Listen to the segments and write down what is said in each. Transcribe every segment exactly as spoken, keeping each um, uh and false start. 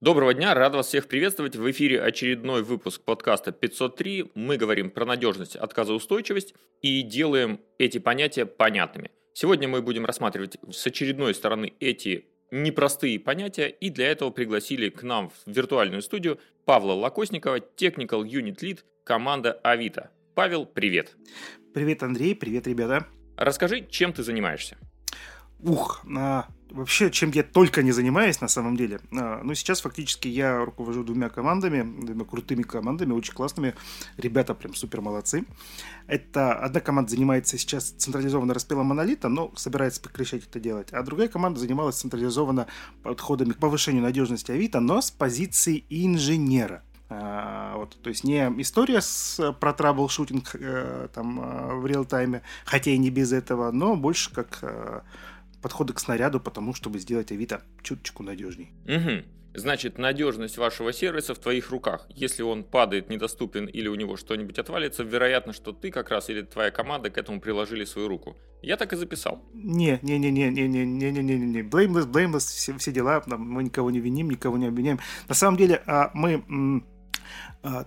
Доброго дня, рад вас всех приветствовать. В эфире очередной выпуск подкаста пятьсот три. Мы говорим про надежность, отказоустойчивость и делаем эти понятия понятными. Сегодня мы будем рассматривать с очередной стороны эти непростые понятия, и для этого пригласили к нам в виртуальную студию Павла Лакосникова, Technical Unit Lead, команда Авито. Павел, привет. Привет, Андрей, привет, ребята. Расскажи, чем ты занимаешься? Ух, а, вообще, чем я только не занимаюсь на самом деле. А, ну, сейчас фактически я руковожу двумя командами, двумя крутыми командами, очень классными. Ребята прям супер молодцы. Это одна команда занимается сейчас централизованно распилом монолита, но собирается прекращать это делать. А другая команда занималась централизованно подходами к повышению надежности Авито, но с позиции инженера. А, вот, то есть не история с, про траблшутинг э, там, э, в реал-тайме, хотя и не без этого, но больше как э, подходы к снаряду, потому чтобы сделать Авито чуточку надежней. Угу. Значит, надежность вашего сервиса в твоих руках. Если он падает, недоступен или у него что-нибудь отвалится, вероятно, что ты как раз или твоя команда к этому приложили свою руку. Я так и записал. Не, не, не, не, не, не, не, не, не, не, blameless, blameless, все, все дела, мы никого не виним, никого не обвиняем. На самом деле, мы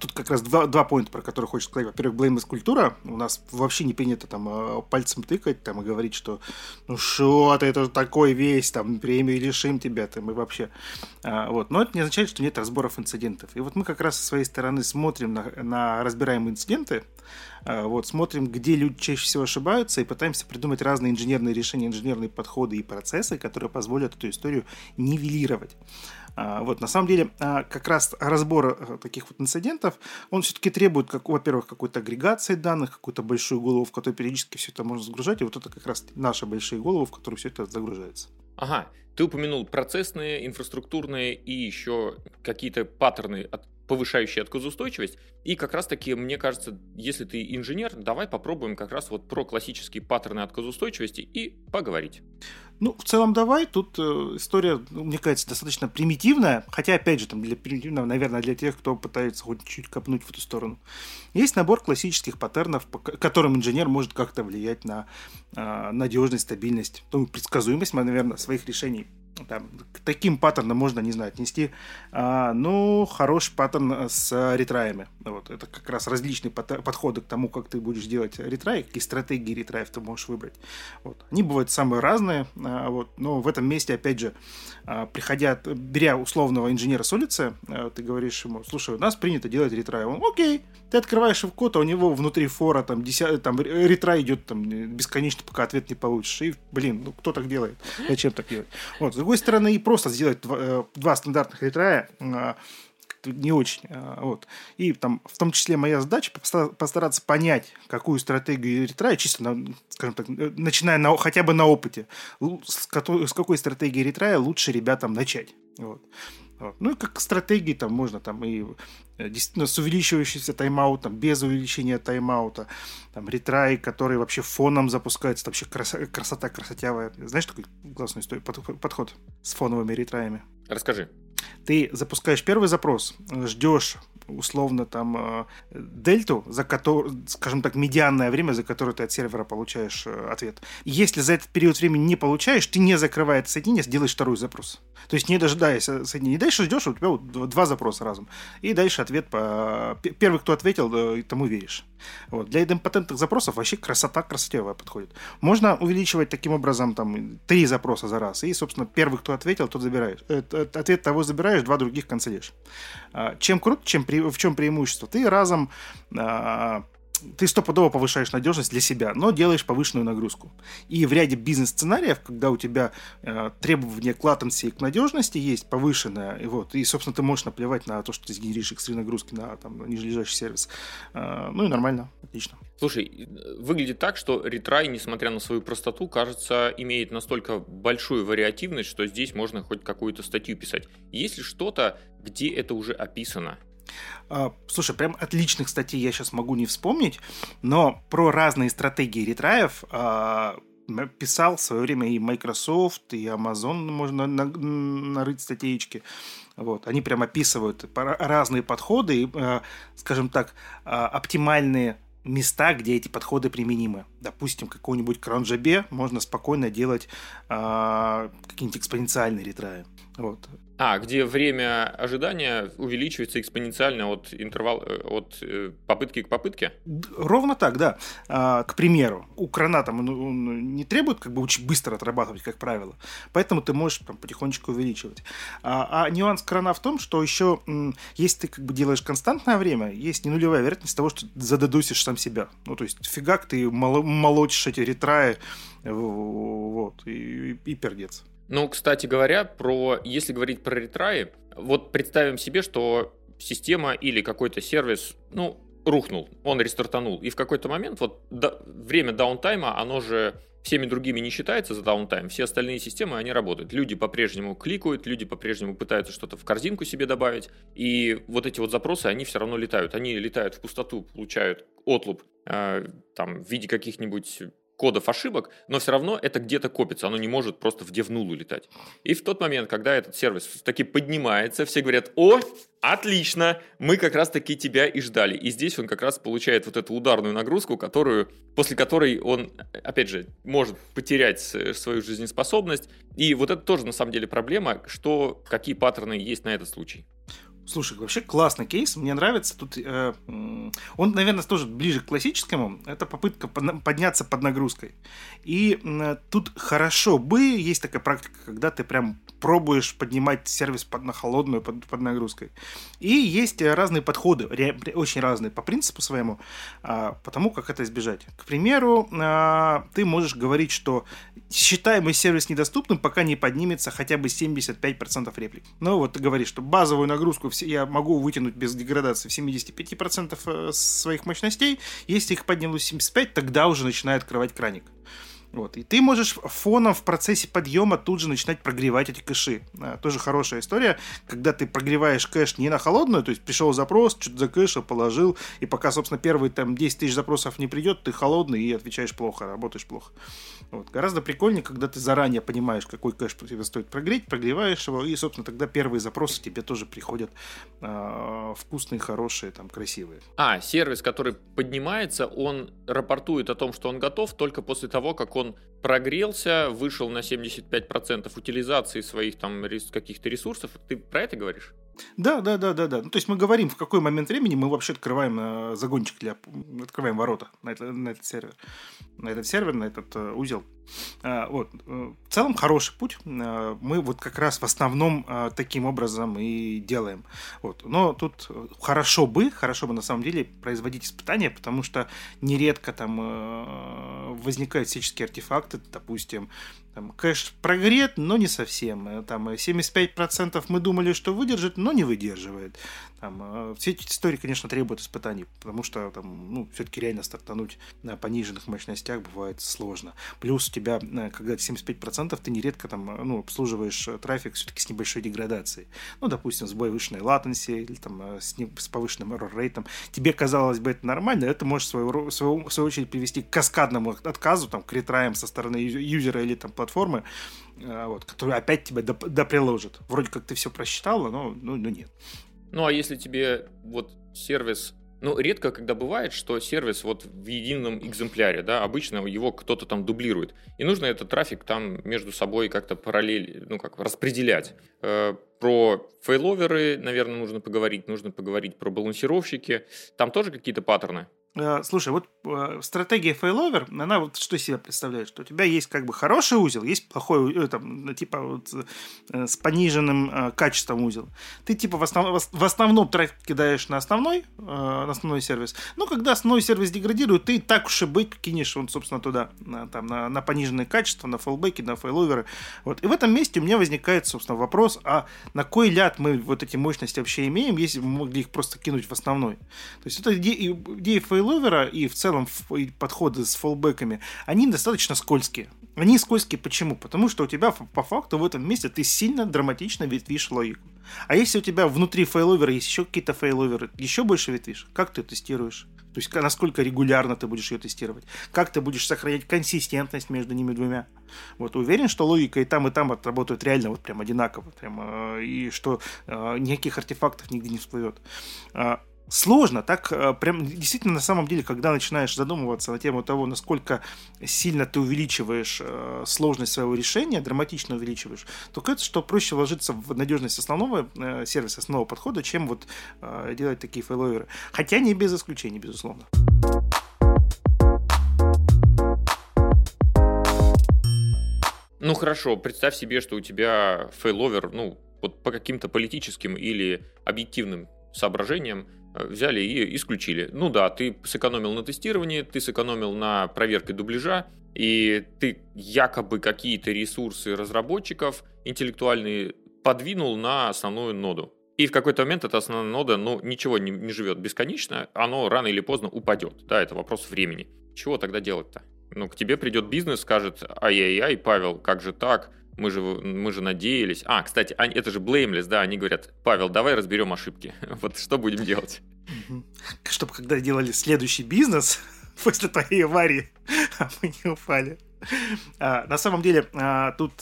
тут как раз два, два поинта, про которые хочется сказать. Во-первых, blameless культура. У нас вообще не принято там пальцем тыкать там, и говорить, что ну что ты это такой весь, там премию лишим тебя, там и вообще. А, вот. Но это не означает, что нет разборов инцидентов. И вот мы как раз со своей стороны смотрим на, на разбираемые инциденты, а, вот, смотрим, где люди чаще всего ошибаются, и пытаемся придумать разные инженерные решения, инженерные подходы и процессы, которые позволят эту историю нивелировать. Вот, на самом деле, как раз разбор таких вот инцидентов, он все-таки требует, как, во-первых, какой-то агрегации данных, какую-то большую голову, в которую периодически все это можно загружать, и вот это как раз наши большие головы, в которые все это загружается. Ага, ты упомянул процессные, инфраструктурные и еще какие-то паттерны, повышающие отказоустойчивость, и как раз-таки, мне кажется, если ты инженер, давай попробуем как раз вот про классические паттерны отказоустойчивости и поговорить. Ну, в целом, давай. Тут э, история, мне кажется, достаточно примитивная. Хотя, опять же, там для примитивного, наверное, для тех, кто пытается хоть чуть-чуть копнуть в эту сторону. Есть набор классических паттернов, по которым инженер может как-то влиять на э, надежность, стабильность, ну, предсказуемость, наверное, своих решений. Там, к таким паттернам можно, не знаю, отнести. А, ну, хороший паттерн с ретраями. Вот, это как раз различные подходы к тому, как ты будешь делать ретрай, какие стратегии ретраев ты можешь выбрать. Вот. Они бывают самые разные, а, вот, но в этом месте, опять же, а, приходя, беря условного инженера с улицы, а, ты говоришь ему: слушай, у нас принято делать ретрай. Он: окей, ты открываешь его код, а у него внутри фора там, десят, там ретрай идет там, бесконечно, пока ответ не получишь. И, блин, ну кто так делает? Зачем так делать? Вот, с другой стороны, и просто сделать два, два стандартных ретрая не очень. Вот. И там, в том числе, моя задача постараться понять, какую стратегию ретрая, чисто, на, скажем так, начиная на, хотя бы на опыте, с какой, с какой стратегии ретрая лучше ребятам начать. Вот. Вот. Ну и как стратегии там можно там и действительно с увеличивающимся тайм-аутом, без увеличения тайм-аута, там ретрай, который вообще фоном запускается, там вообще красота, красота красотявая. Знаешь, такой классный подход с фоновыми ретраями? Расскажи. Ты запускаешь первый запрос, ждешь условно там дельту, за которую, скажем так, медианное время, за которое ты от сервера получаешь ответ. И если за этот период времени не получаешь, ты не закрывая это соединение, делаешь второй запрос. То есть не дожидаясь соединения. И дальше ждешь, у тебя вот два запроса разом. И дальше ответ по... Первый, кто ответил, тому веришь. Вот. Для идемпотентных запросов вообще красота красотевая подходит. Можно увеличивать таким образом там три запроса за раз. И, собственно, первый, кто ответил, тот забираешь. Ответ того забираешь, два других канцелишь. Чем круто, чем при... в чем преимущество? Ты разом... Ты стопудово повышаешь надежность для себя, но делаешь повышенную нагрузку. И в ряде бизнес-сценариев, когда у тебя э, требования к латенси к надежности есть повышенное, и, вот, и, собственно, ты можешь наплевать на то, что ты сгенеришь X три нагрузки на, там, на нижележащий сервис. Э, ну и нормально, отлично. Слушай, выглядит так, что ретрай, несмотря на свою простоту, кажется, имеет настолько большую вариативность, что здесь можно хоть какую-то статью писать. Есть ли что-то, где это уже описано? Слушай, прям отличных статей я сейчас могу не вспомнить, но про разные стратегии ретраев писал в свое время и Microsoft, и Amazon, можно нарыть статейки. Вот. Они прям описывают разные подходы и, скажем так, оптимальные места, где эти подходы применимы. Допустим, какой-нибудь кранжабе можно спокойно делать э, какие-нибудь экспоненциальные ретраи. Вот. А, где время ожидания увеличивается экспоненциально от интервала, от попытки к попытке? Ровно так, да. А, к примеру, у крона там он, он не требует как бы очень быстро отрабатывать, как правило, поэтому ты можешь там потихонечку увеличивать. А, а нюанс крона в том, что еще, м, если ты как бы делаешь константное время, есть не нулевая вероятность того, что ты задодусишь сам себя. Ну, то есть фигак ты мол- молочишь эти ретраи, вот, и, и, и пердец. Ну, кстати говоря, про, если говорить про ретраи, вот представим себе, что система или какой-то сервис, ну, рухнул, он рестартанул, и в какой-то момент вот до, время даунтайма, оно же всеми другими не считается за даунтайм, все остальные системы, они работают. Люди по-прежнему кликают, люди по-прежнему пытаются что-то в корзинку себе добавить, и вот эти вот запросы, они все равно летают. Они летают в пустоту, получают отлуп э, там, в виде каких-нибудь... кодов ошибок, но все равно это где-то копится, оно не может просто в девнулу летать. И в тот момент, когда этот сервис все-таки поднимается, все говорят: «О, отлично, мы как раз-таки тебя и ждали». И здесь он как раз получает вот эту ударную нагрузку, которую, после которой он, опять же, может потерять свою жизнеспособность. И вот это тоже, на самом деле, проблема, что, какие паттерны есть на этот случай. Слушай, вообще классный кейс, мне нравится. Тут э, он, наверное, тоже ближе к классическому. Это попытка подняться под нагрузкой. И э, тут хорошо бы, есть такая практика, когда ты прям пробуешь поднимать сервис под, на холодную, под, под нагрузкой. И есть разные подходы, ре, очень разные по принципу своему, э, по тому, как это избежать. К примеру, э, ты можешь говорить, что считаемый сервис недоступным, пока не поднимется хотя бы семьдесят пять процентов реплик. Ну вот ты говоришь, что базовую нагрузку в я могу вытянуть без деградации в семьдесят пять процентов своих мощностей. Если их поднялось семьдесят пять, тогда уже начинает открывать краник. Вот. И ты можешь фоном в процессе подъема тут же начинать прогревать эти кэши. Тоже хорошая история, когда ты прогреваешь кэш не на холодную, то есть пришел запрос, что-то закэшил, положил, и пока, собственно, первые там десять тысяч запросов не придет, ты холодный и отвечаешь плохо, работаешь плохо. Вот. Гораздо прикольнее, когда ты заранее понимаешь, какой кэш тебе стоит прогреть, прогреваешь его, и, собственно, тогда первые запросы тебе тоже приходят э, вкусные, хорошие, там, красивые. А, сервис, который поднимается, он рапортует о том, что он готов только после того, как он прогрелся, вышел на семьдесят пять процентов утилизации своих там каких-то ресурсов. Ты про это говоришь? Да, да, да, да, да. Ну, то есть мы говорим, в какой момент времени мы вообще открываем загончик, для, открываем ворота на этот, на этот сервер, на этот сервер, на этот э, узел. А, вот. В целом хороший путь. А, мы вот как раз в основном а, таким образом и делаем. Вот. Но тут хорошо бы, хорошо бы на самом деле производить испытания, потому что нередко там э, возникают всяческие артефакты, допустим, там, кэш прогрет, но не совсем. Там, семьдесят пять процентов мы думали, что выдержит, но не выдерживает. Там, все эти истории, конечно, требуют испытаний, потому что там, ну, все-таки реально стартануть на пониженных мощностях бывает сложно. Плюс у тебя, когда семьдесят пять процентов, ты нередко там, ну, обслуживаешь трафик все-таки с небольшой деградацией. Ну, допустим, с повышенной латенси или там, с, не, с повышенным error rate. Тебе казалось бы это нормально, это может в свою, в свою, в свою очередь привести к каскадному отказу, там, к ретраям со стороны юзера или там, платформы, вот, которые опять тебя доприложат. Вроде как ты все просчитала, но, но, но нет. Ну, а если тебе вот сервис... Ну, редко когда бывает, что сервис вот в едином экземпляре, да, обычно его кто-то там дублирует, и нужно этот трафик там между собой как-то параллель, ну, как распределять. Про фейловеры, наверное, нужно поговорить, нужно поговорить про балансировщики, там тоже какие-то паттерны? Слушай, вот стратегия фейловер, она вот что из себя представляет, что у тебя есть как бы хороший узел, есть плохой, там, типа вот, с пониженным качеством узел. Ты типа в, основ... в основном трафик кидаешь на основной, на основной сервис, но когда основной сервис деградирует, ты так уж и быть кинешь он, собственно, туда, на, там, на, на пониженное качество, на фейлбеки, на фейловеры. Вот. И в этом месте у меня возникает, собственно, вопрос, а на кой ляд мы вот эти мощности вообще имеем, если мы могли их просто кинуть в основной. То есть это идея, идея фейловера и в целом подходы с фоллбэками, они достаточно скользкие. Они скользкие почему? Потому что у тебя по факту в этом месте ты сильно драматично ветвишь логику. А если у тебя внутри фейловера есть еще какие-то фейловеры, еще больше ветвишь, как ты тестируешь? То есть насколько регулярно ты будешь ее тестировать? Как ты будешь сохранять консистентность между ними двумя? Вот уверен, что логика и там, и там отработают реально вот прям одинаково. Прям, и что никаких артефактов нигде не всплывет. сложно, так прям действительно на самом деле, когда начинаешь задумываться на тему того, насколько сильно ты увеличиваешь сложность своего решения, драматично увеличиваешь, то кажется, что проще вложиться в надежность основного сервиса, основного подхода, чем вот делать такие фейловеры. Хотя не без исключений, безусловно. Ну хорошо, представь себе, что у тебя фейловер, ну, вот по каким-то политическим или объективным соображениям взяли и исключили. Ну да, ты сэкономил на тестировании, ты сэкономил на проверке дубляжа, и ты якобы какие-то ресурсы разработчиков интеллектуальные подвинул на основную ноду. И в какой-то момент эта основная нода, ну, ничего не, не живет бесконечно, оно рано или поздно упадет. Да, это вопрос времени. Чего тогда делать-то? Ну, к тебе придет бизнес, скажет: ай-яй-яй, Павел, как же так? Мы же, мы же надеялись. А, кстати, они, это же blameless, да, они говорят: Павел, давай разберем ошибки. Вот что будем делать? Чтобы когда делали следующий бизнес после твоей аварии, мы не упали. На самом деле, тут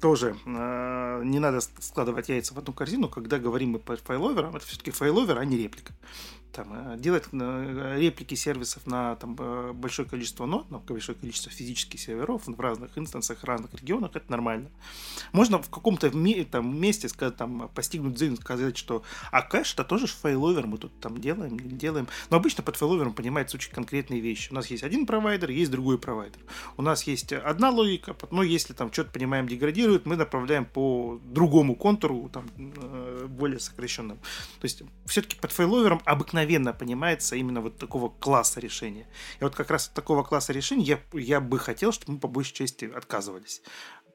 тоже не надо складывать яйца в одну корзину, когда говорим мы про фейловер, это все-таки фейловер, а не реплика. Там, делать реплики сервисов на там, большое количество нод, на большое количество физических серверов в разных инстансах, в разных регионах, это нормально. Можно в каком-то там, месте сказать, там, постигнуть дзынь, сказать, что а кэш это тоже фейловер, мы тут там делаем, делаем. Но обычно под фейловером понимаются очень конкретные вещи. У нас есть один провайдер, есть другой провайдер. У нас есть одна логика, но если там что-то, понимаем, деградирует, мы направляем по другому контуру, там, более сокращенным. То есть все-таки под фейловером обыкновенно понимается именно вот такого класса решения. И вот как раз от такого класса решений я, я бы хотел, чтобы мы по большей части отказывались.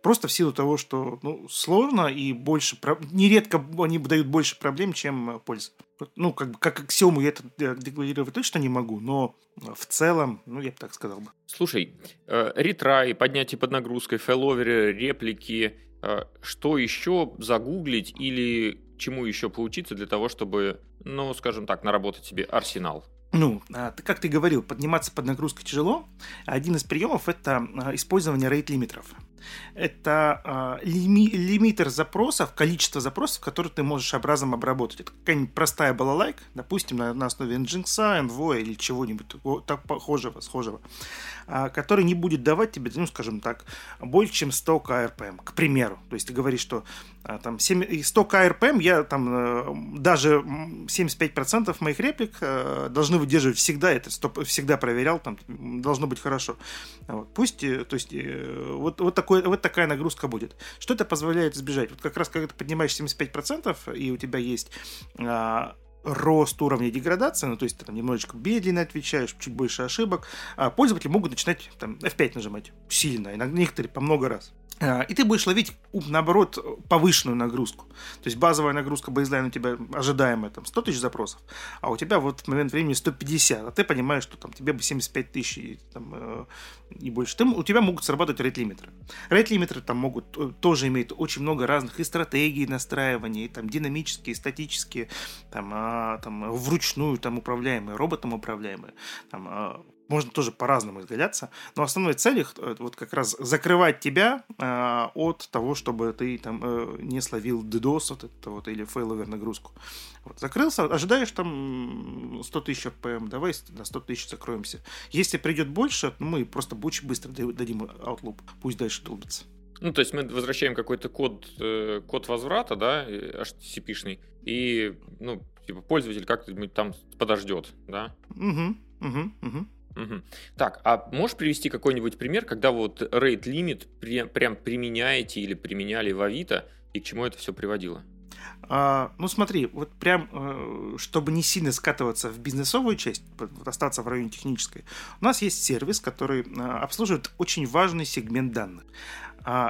Просто в силу того, что ну, сложно и больше... Нередко они дают больше проблем, чем пользы. Ну, как бы как аксиому я это декларировать точно не могу, но в целом, ну, я бы так сказал бы. Слушай, ретрай, поднятие под нагрузкой, фейловеры, реплики, что еще загуглить или... чему еще поучиться для того, чтобы, ну, скажем так, наработать себе арсенал? Ну, как ты говорил, подниматься под нагрузкой тяжело. Один из приемов – это использование рейт-лимитеров. Это э, лими, лимитер запросов, количество запросов, которые ты можешь образом обработать. Это какая-нибудь простая балалайка, допустим, на, на основе Nginx, Envoy или чего-нибудь так похожего, схожего, э, который не будет давать тебе, ну, скажем так, больше, чем сто кей эр пи эм, к примеру. То есть ты говоришь, что э, там сто кей эр пи эм, я там э, даже семьдесят пять процентов моих реплик э, должны выдерживать всегда, это сто, всегда проверял, там должно быть хорошо. Вот, пусть, э, то есть, э, вот, вот такой вот такая нагрузка будет. Что это позволяет избежать? Вот как раз, когда ты поднимаешь семьдесят пять процентов, и у тебя есть а, рост уровня деградации, ну, то есть ты там немножечко медленно отвечаешь, чуть больше ошибок, а пользователи могут начинать там эф пять нажимать сильно, иногда некоторые по много раз. И ты будешь ловить, наоборот, повышенную нагрузку. То есть базовая нагрузка, бейзлайн у тебя ожидаемая, там, сто тысяч запросов, а у тебя вот в момент времени сто пятьдесят, а ты понимаешь, что там тебе бы семьдесят пять тысяч и, там, и больше. Ты, у тебя могут срабатывать рейт-лимитеры. Рейт-лимитеры там могут, тоже имеют очень много разных и стратегий настраивания, и там динамические, и статические, там, а, там, вручную там, управляемые, роботом управляемые, там, а, можно тоже по-разному изгаляться, но основной целью вот как раз закрывать тебя э, от того, чтобы ты там э, не словил ддос от этого вот, или фейловер нагрузку. Вот, закрылся, ожидаешь там сто тысяч эр пи эм, давай на сто тысяч закроемся. Если придет больше, ну, мы просто очень быстро дадим outlooп, пусть дальше долбится. Ну, то есть мы возвращаем какой-то код, э, код возврата, да, эйч ти ти пи-шный, и, ну, типа пользователь как-то там подождет, да? Угу, угу, угу. Угу. Так, а можешь привести какой-нибудь пример, когда вот rate limit при, прям применяете или применяли в Авито, и к чему это все приводило? А, ну смотри, вот прям, чтобы не сильно скатываться в бизнесовую часть, остаться в районе технической, у нас есть сервис, который обслуживает очень важный сегмент данных.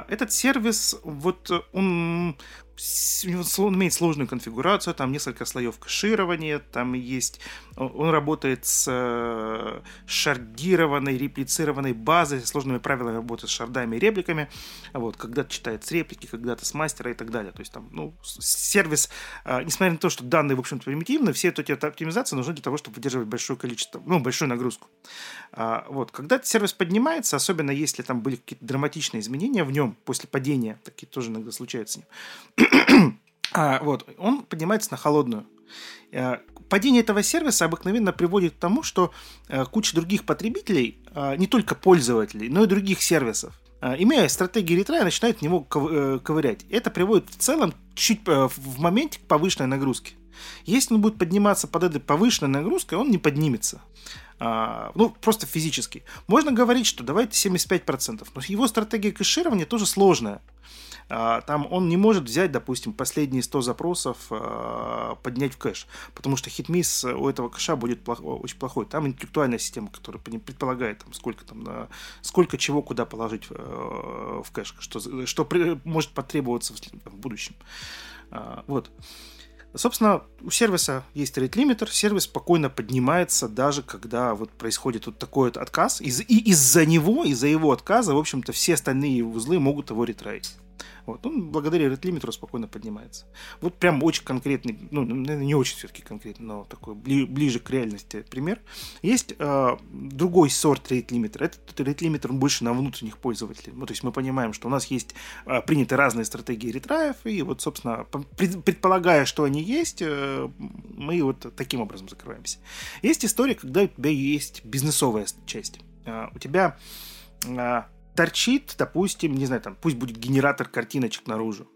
Этот сервис, вот он, он имеет сложную конфигурацию, там несколько слоев кэширования, там есть, он работает с шардированной, реплицированной базой, сложными правилами работы с шардами и репликами, вот, когда-то читает с реплики, когда-то с мастера и так далее. То есть там, ну, сервис, несмотря на то, что данные, в общем-то, примитивны, все эти оптимизации нужны для того, чтобы выдерживать большое количество, ну, большую нагрузку. Вот, когда сервис поднимается, особенно если там были какие-то драматичные изменения в нем после падения, такие тоже иногда случаются с ним, а, вот, он поднимается на холодную. Падение этого сервиса обыкновенно приводит к тому, что куча других потребителей, не только пользователей, но и других сервисов, имея стратегии ретрая, начинают в него ковырять. Это приводит в целом чуть в моменте к повышенной нагрузке. Если он будет подниматься под этой повышенной нагрузкой, он не поднимется. Ну, просто физически. Можно говорить, что давайте семьдесят пять процентов. Но его стратегия кэширования тоже сложная. Там он не может взять, допустим, последние сто запросов, поднять в кэш, потому что хит-мисс у этого кэша будет плохо, очень плохой. Там интеллектуальная система, которая предполагает, там, сколько, там, сколько чего куда положить в кэш, что, что при, может потребоваться в, в будущем. Вот. Собственно, у сервиса есть рейт-лимитер, сервис спокойно поднимается, даже когда вот происходит вот такой вот отказ, и из-за него, из-за его отказа, в общем-то, все остальные узлы могут его ретраить. Вот. Он благодаря рейт-лимитеру спокойно поднимается. Вот прям очень конкретный, ну, наверное, не очень все-таки конкретный, но такой ближе к реальности пример. Есть э, другой сорт рейт-лимитера. Этот рейт-лимитер больше на внутренних пользователей. Ну, то есть мы понимаем, что у нас есть э, приняты разные стратегии ретраев, и вот, собственно, пред, предполагая, что они есть, э, мы вот таким образом закрываемся. Есть история, когда у тебя есть бизнесовая часть. Э, у тебя... Э, торчит, допустим, не знаю, там, пусть будет генератор картиночек наружу.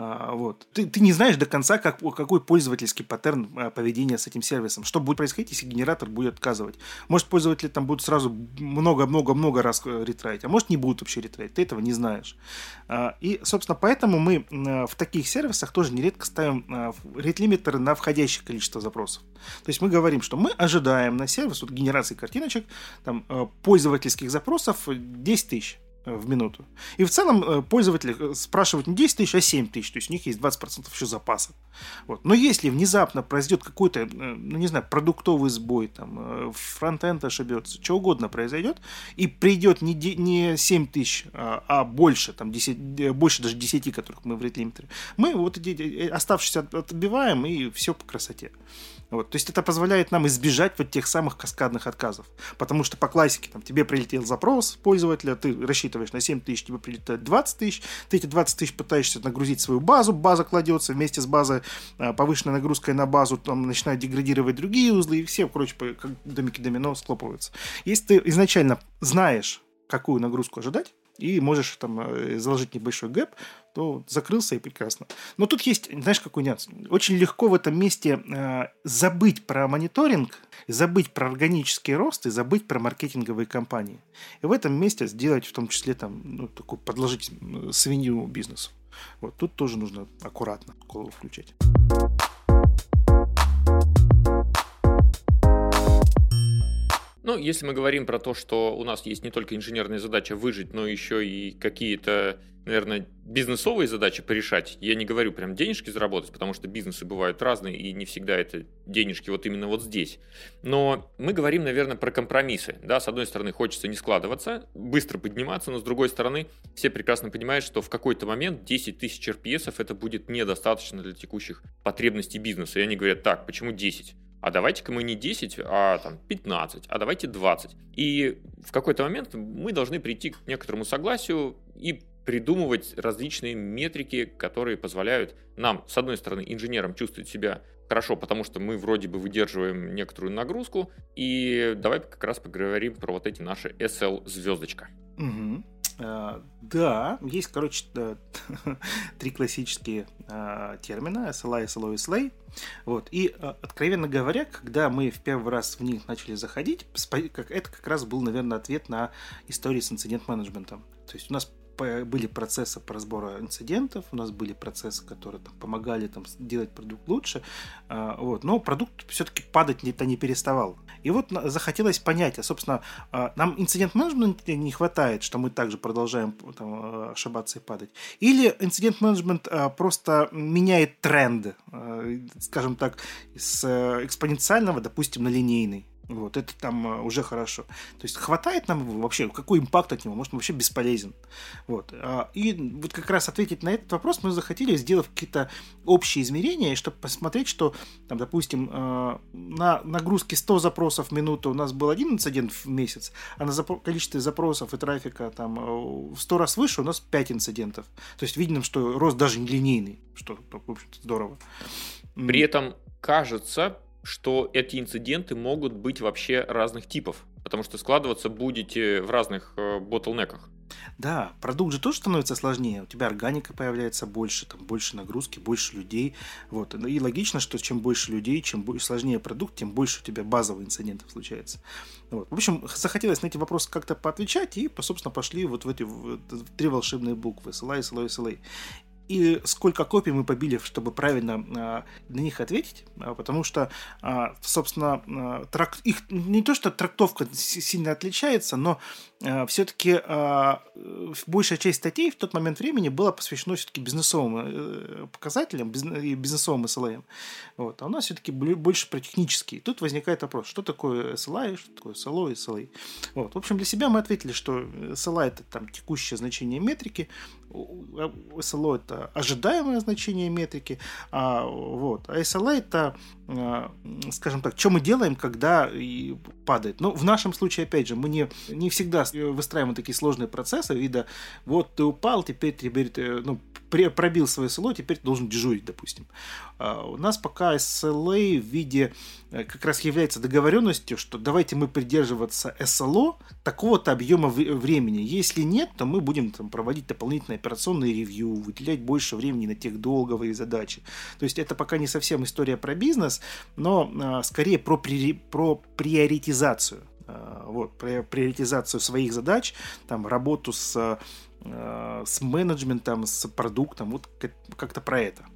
А, вот. Ты, ты не знаешь до конца, как, какой пользовательский паттерн а, поведения с этим сервисом. Что будет происходить, если генератор будет отказывать? Может, пользователи там будут сразу много-много-много раз ретраить, а может, не будут вообще ретраить. Ты этого не знаешь. А, и, собственно, поэтому мы а, в таких сервисах тоже нередко ставим а, рейт-лимитеры на входящее количество запросов. То есть мы говорим, что мы ожидаем на сервис вот, генерации картиночек, там, пользовательских запросов десять тысяч в минуту. И в целом пользователи спрашивают не десять тысяч, а семь тысяч. То есть у них есть двадцать процентов еще запаса. Вот. Но если внезапно произойдет какой-то, ну не знаю, продуктовый сбой, там, фронтенд ошибется, что угодно произойдет, и придет не, не семь тысяч, а больше, там, десять, больше даже десять, которых мы в рейт-лимитере, мы вот эти оставшиеся отбиваем, и все по красоте. Вот. То есть это позволяет нам избежать вот тех самых каскадных отказов. Потому что по классике там, тебе прилетел запрос пользователя, ты рассчитываешь на семь тысяч, тебе прилетает двадцать тысяч, ты эти двадцать тысяч пытаешься нагрузить свою базу, база кладется, вместе с базой повышенной нагрузкой на базу там, начинают деградировать другие узлы, и все, короче, как домики домино схлопываются. Если ты изначально знаешь, какую нагрузку ожидать, и можешь там заложить небольшой гэп, то закрылся и прекрасно. Но тут есть, знаешь, какой нюанс. Очень легко в этом месте э, забыть про мониторинг, забыть про органический рост и забыть про маркетинговые кампании. И в этом месте сделать в том числе там, ну, такую, подложить свинью бизнесу. Вот тут тоже нужно аккуратно голову включать. Ну, если мы говорим про то, что у нас есть не только инженерная задача выжить, но еще и какие-то, наверное, бизнесовые задачи порешать, я не говорю прям денежки заработать, потому что бизнесы бывают разные, и не всегда это денежки вот именно вот здесь. Но мы говорим, наверное, про компромиссы. Да, с одной стороны, хочется не складываться, быстро подниматься, но с другой стороны, все прекрасно понимают, что в какой-то момент десять тысяч эр пи эс это будет недостаточно для текущих потребностей бизнеса. И они говорят, так, почему десять? А давайте-ка мы не десять, а там пятнадцать, а давайте двадцать. И в какой-то момент мы должны прийти к некоторому согласию и придумывать различные метрики, которые позволяют нам, с одной стороны, инженерам чувствовать себя хорошо, потому что мы вроде бы выдерживаем некоторую нагрузку. И давай как раз поговорим про вот эти наши эс эл-звездочка. Угу. Uh, да, есть, короче, три классические uh, термина эс эл эй, эс эл о, эс эл эй. Вот. И, uh, откровенно говоря, когда мы в первый раз в них начали заходить, это как раз был, наверное, ответ на историю с инцидент-менеджментом. То есть у нас были процессы по разбору инцидентов, у нас были процессы, которые там, помогали там, делать продукт лучше, вот. Но продукт все-таки падать-то не переставал. И вот захотелось понять, а, собственно, нам инцидент-менеджмента не хватает, что мы также продолжаем там, ошибаться и падать, или инцидент-менеджмент просто меняет тренд, скажем так, с экспоненциального, допустим, на линейный. Вот, это там уже хорошо. То есть хватает нам вообще, какой импакт от него? Может, он вообще бесполезен. Вот. И вот как раз ответить на этот вопрос мы захотели, сделав какие-то общие измерения, чтобы посмотреть, что, там, допустим, на нагрузке сто запросов в минуту у нас был один инцидент в месяц, а на запро- количестве запросов и трафика там, в сто раз выше у нас пять инцидентов. То есть видно, что рост даже не линейный, что, в общем-то, здорово. При этом кажется, что эти инциденты могут быть вообще разных типов, потому что складываться будете в разных ботлнеках. Да, продукт же тоже становится сложнее. У тебя органика появляется больше, там больше нагрузки, больше людей. Вот. И логично, что чем больше людей, чем сложнее продукт, тем больше у тебя базовых инцидентов случается. Вот. В общем, захотелось на эти вопросы как-то поотвечать, и, собственно, пошли вот в эти в три волшебные буквы: эс эл эй, эс эл эй, эс эл эй. И сколько копий мы побили, чтобы правильно э, на них ответить, потому что, э, собственно, э, трак... их не то, что трактовка сильно отличается, но э, все-таки э, большая часть статей в тот момент времени была посвящена все-таки бизнесовым э, показателям биз... и бизнесовым эс эл эй. Вот. А у нас все-таки больше про технические. Тут возникает вопрос, что такое эс эл эй, что такое эс эл о, эс эл эй. Вот. В общем, для себя мы ответили, что эс эл эй – это там, текущее значение метрики, эс эл о – это ожидаемое значение метрики, а, вот. А эс эл эй это, скажем так, что мы делаем, когда и падает. Но в нашем случае, опять же, мы не, не всегда выстраиваем такие сложные процессы, вида, вот ты упал, теперь, теперь ну, пробил свое эс эл о, теперь ты должен дежурить, допустим. А у нас пока эс эл эй в виде как раз является договоренностью, что давайте мы придерживаться эс эл о такого-то объема времени. Если нет, то мы будем там, проводить дополнительные операционные ревью, выделять больше времени на техдолговые задачи. То есть это пока не совсем история про бизнес, но а, скорее про, при, про приоритизацию. А, вот, про приоритизацию своих задач, там, работу с, а, с менеджментом, с продуктом, вот как-то про это.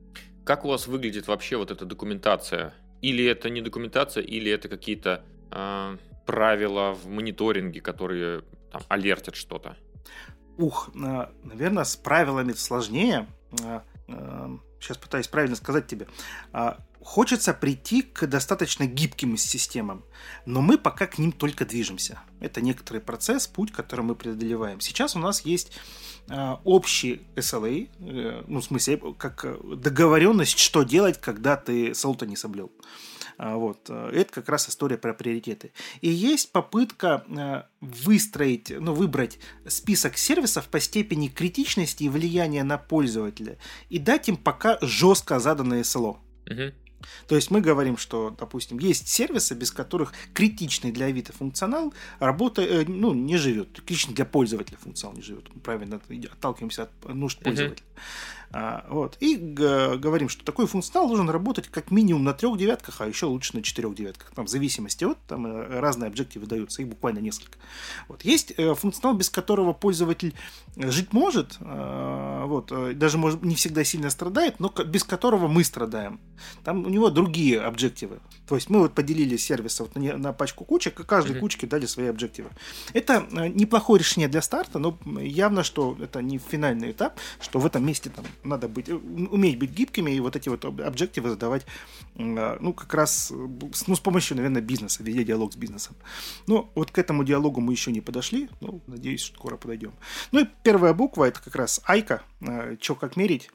Как у вас выглядит вообще вот эта документация? Или это не документация, или это какие-то а, правила в мониторинге, которые там, алертят что-то? Ух, наверное, с правилами сложнее. Сейчас пытаюсь правильно сказать тебе. Хочется прийти к достаточно гибким системам, но мы пока к ним только движемся. Это некоторый процесс, путь, который мы преодолеваем. Сейчас у нас есть общий эс эл эй, ну, в смысле, как договоренность, что делать, когда ты эс эл о-то не соблюл. Вот. Это как раз история про приоритеты. И есть попытка выстроить, ну, выбрать список сервисов по степени критичности и влияния на пользователя и дать им пока жестко заданное эс эл о. Угу. То есть мы говорим, что, допустим, есть сервисы, без которых критичный для Авито функционал работа, ну, не живет. Критичный для пользователя функционал не живет. Мы правильно отталкиваемся от нужд пользователя. Uh-huh. А, вот. И г- говорим, что такой функционал должен работать как минимум на трех девятках, а еще лучше на четырех девятках. Там в зависимости от, там разные объективы даются, их буквально несколько. Вот. Есть э, функционал, без которого пользователь жить может, э, вот, э, даже может, не всегда сильно страдает, но к- без которого мы страдаем. Там у него другие объективы. То есть мы вот поделили сервисы вот на, на пачку кучек, и каждой mm-hmm. кучке дали свои объективы. Это неплохое решение для старта, но явно, что это не финальный этап, что в этом месте там, надо быть, уметь быть гибкими и вот эти вот объективы задавать, ну, как раз ну, с помощью, наверное, бизнеса, ведя диалог с бизнесом. Но вот к этому диалогу мы еще не подошли, ну, надеюсь, что скоро подойдем. Ну и первая буква, это как раз Айка, что как мерить.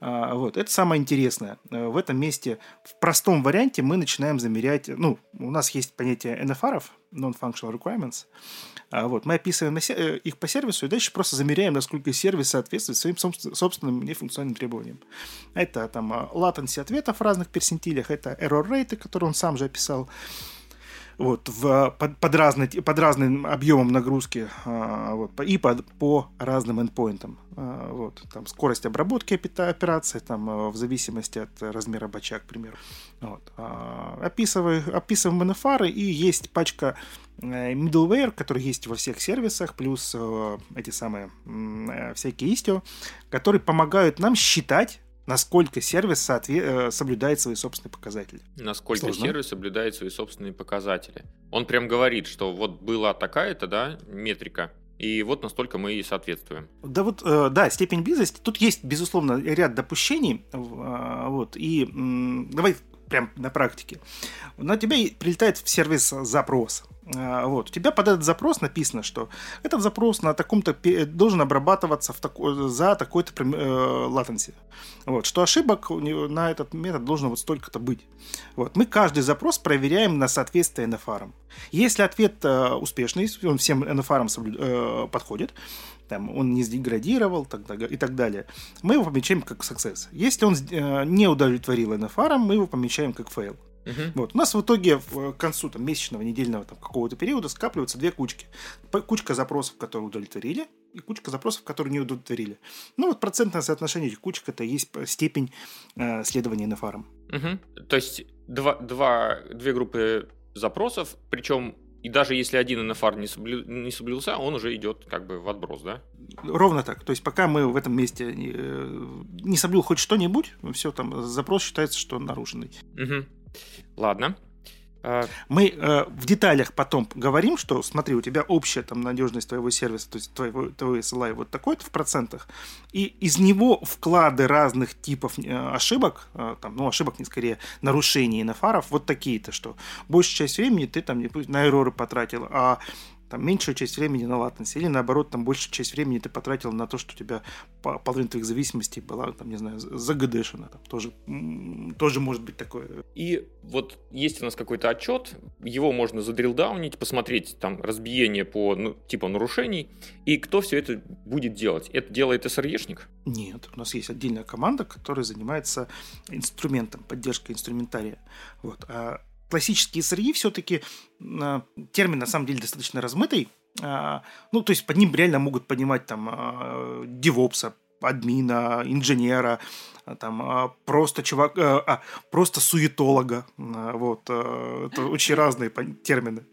Вот. Это самое интересное. В этом месте в простом варианте мы начинаем замерять. Ну, у нас есть понятие эн эф ар, Non-Functional Requirements. Вот. Мы описываем их по сервису и дальше просто замеряем, насколько сервис соответствует своим собственным нефункциональным требованиям. Это там latency ответов в разных персентилях, это error rate, который он сам же описал. Вот, в, под, под, разный, под разным объемом нагрузки а, вот, и под, по разным эндпоинтам. А, вот, там скорость обработки операции там, в зависимости от размера бача, к примеру. Вот, а, описываю, описываем эн эф ар, и есть пачка middleware, который есть во всех сервисах, плюс э, эти самые э, всякие Istio, которые помогают нам считать, насколько сервис соотве- соблюдает свои собственные показатели. Насколько Сложно? сервис соблюдает свои собственные показатели. Он прям говорит, что вот была такая-то, да, метрика, и вот настолько мы и соответствуем. Да, вот, да, степень близости. Тут есть, безусловно, ряд допущений. Вот, и давай прям на практике. На тебя прилетает в сервис запрос. Вот. У тебя под этот запрос написано, что этот запрос на таком-то должен обрабатываться в тако, за такой-то латенси. Вот. Что ошибок на этот метод должно вот столько-то быть. Вот. Мы каждый запрос проверяем на соответствие эн эф ар. Если ответ успешный, он всем эн эф ар подходит, там, он не сдеградировал и так далее, мы его помечаем как success. Если он не удовлетворил эн эф ар, мы его помечаем как fail. Uh-huh. Вот. У нас в итоге к концу там, месячного, недельного там, какого-то периода скапливаются две кучки. Кучка запросов, которые удовлетворили, и кучка запросов, которые не удовлетворили. Ну вот процентное соотношение этих кучек — это и есть степень э, следования эн эф ар. Uh-huh. То есть два, два, две группы запросов, причем и даже если один эн эф ар не, соблю, не соблюдался, он уже идет как бы в отброс, да? Ровно так. То есть пока мы в этом месте не, не соблюл хоть что-нибудь, все, там запрос считается, что он нарушенный. Uh-huh. Ладно. Мы э, в деталях потом говорим, что смотри, у тебя общая там надежность твоего сервиса, то есть твоего, твоего эс эл а вот такой-то в процентах, и из него вклады разных типов э, ошибок, э, там, ну ошибок не скорее нарушений эн эф ар, вот такие-то, что большую часть времени ты там на эроры потратил, а там меньшую часть времени на латенси, или наоборот, там большую часть времени ты потратил на то, что у тебя половина твоих зависимостей была, там, не знаю, загадешена. Там тоже, тоже может быть такое. И вот есть у нас какой-то отчет, его можно задрилдаунить, посмотреть там разбиение по ну, типу нарушений, и кто все это будет делать? Это делает эс эр е-шник? Нет, у нас есть отдельная команда, которая занимается инструментом, поддержкой инструментария. Вот, а классические эс эр е все-таки э, термин на самом деле достаточно размытый. Э, ну, то есть под ним реально могут понимать там э, девопса, админа, инженера, там, просто чувак, а, просто суетолога. Вот. Это очень разные термины.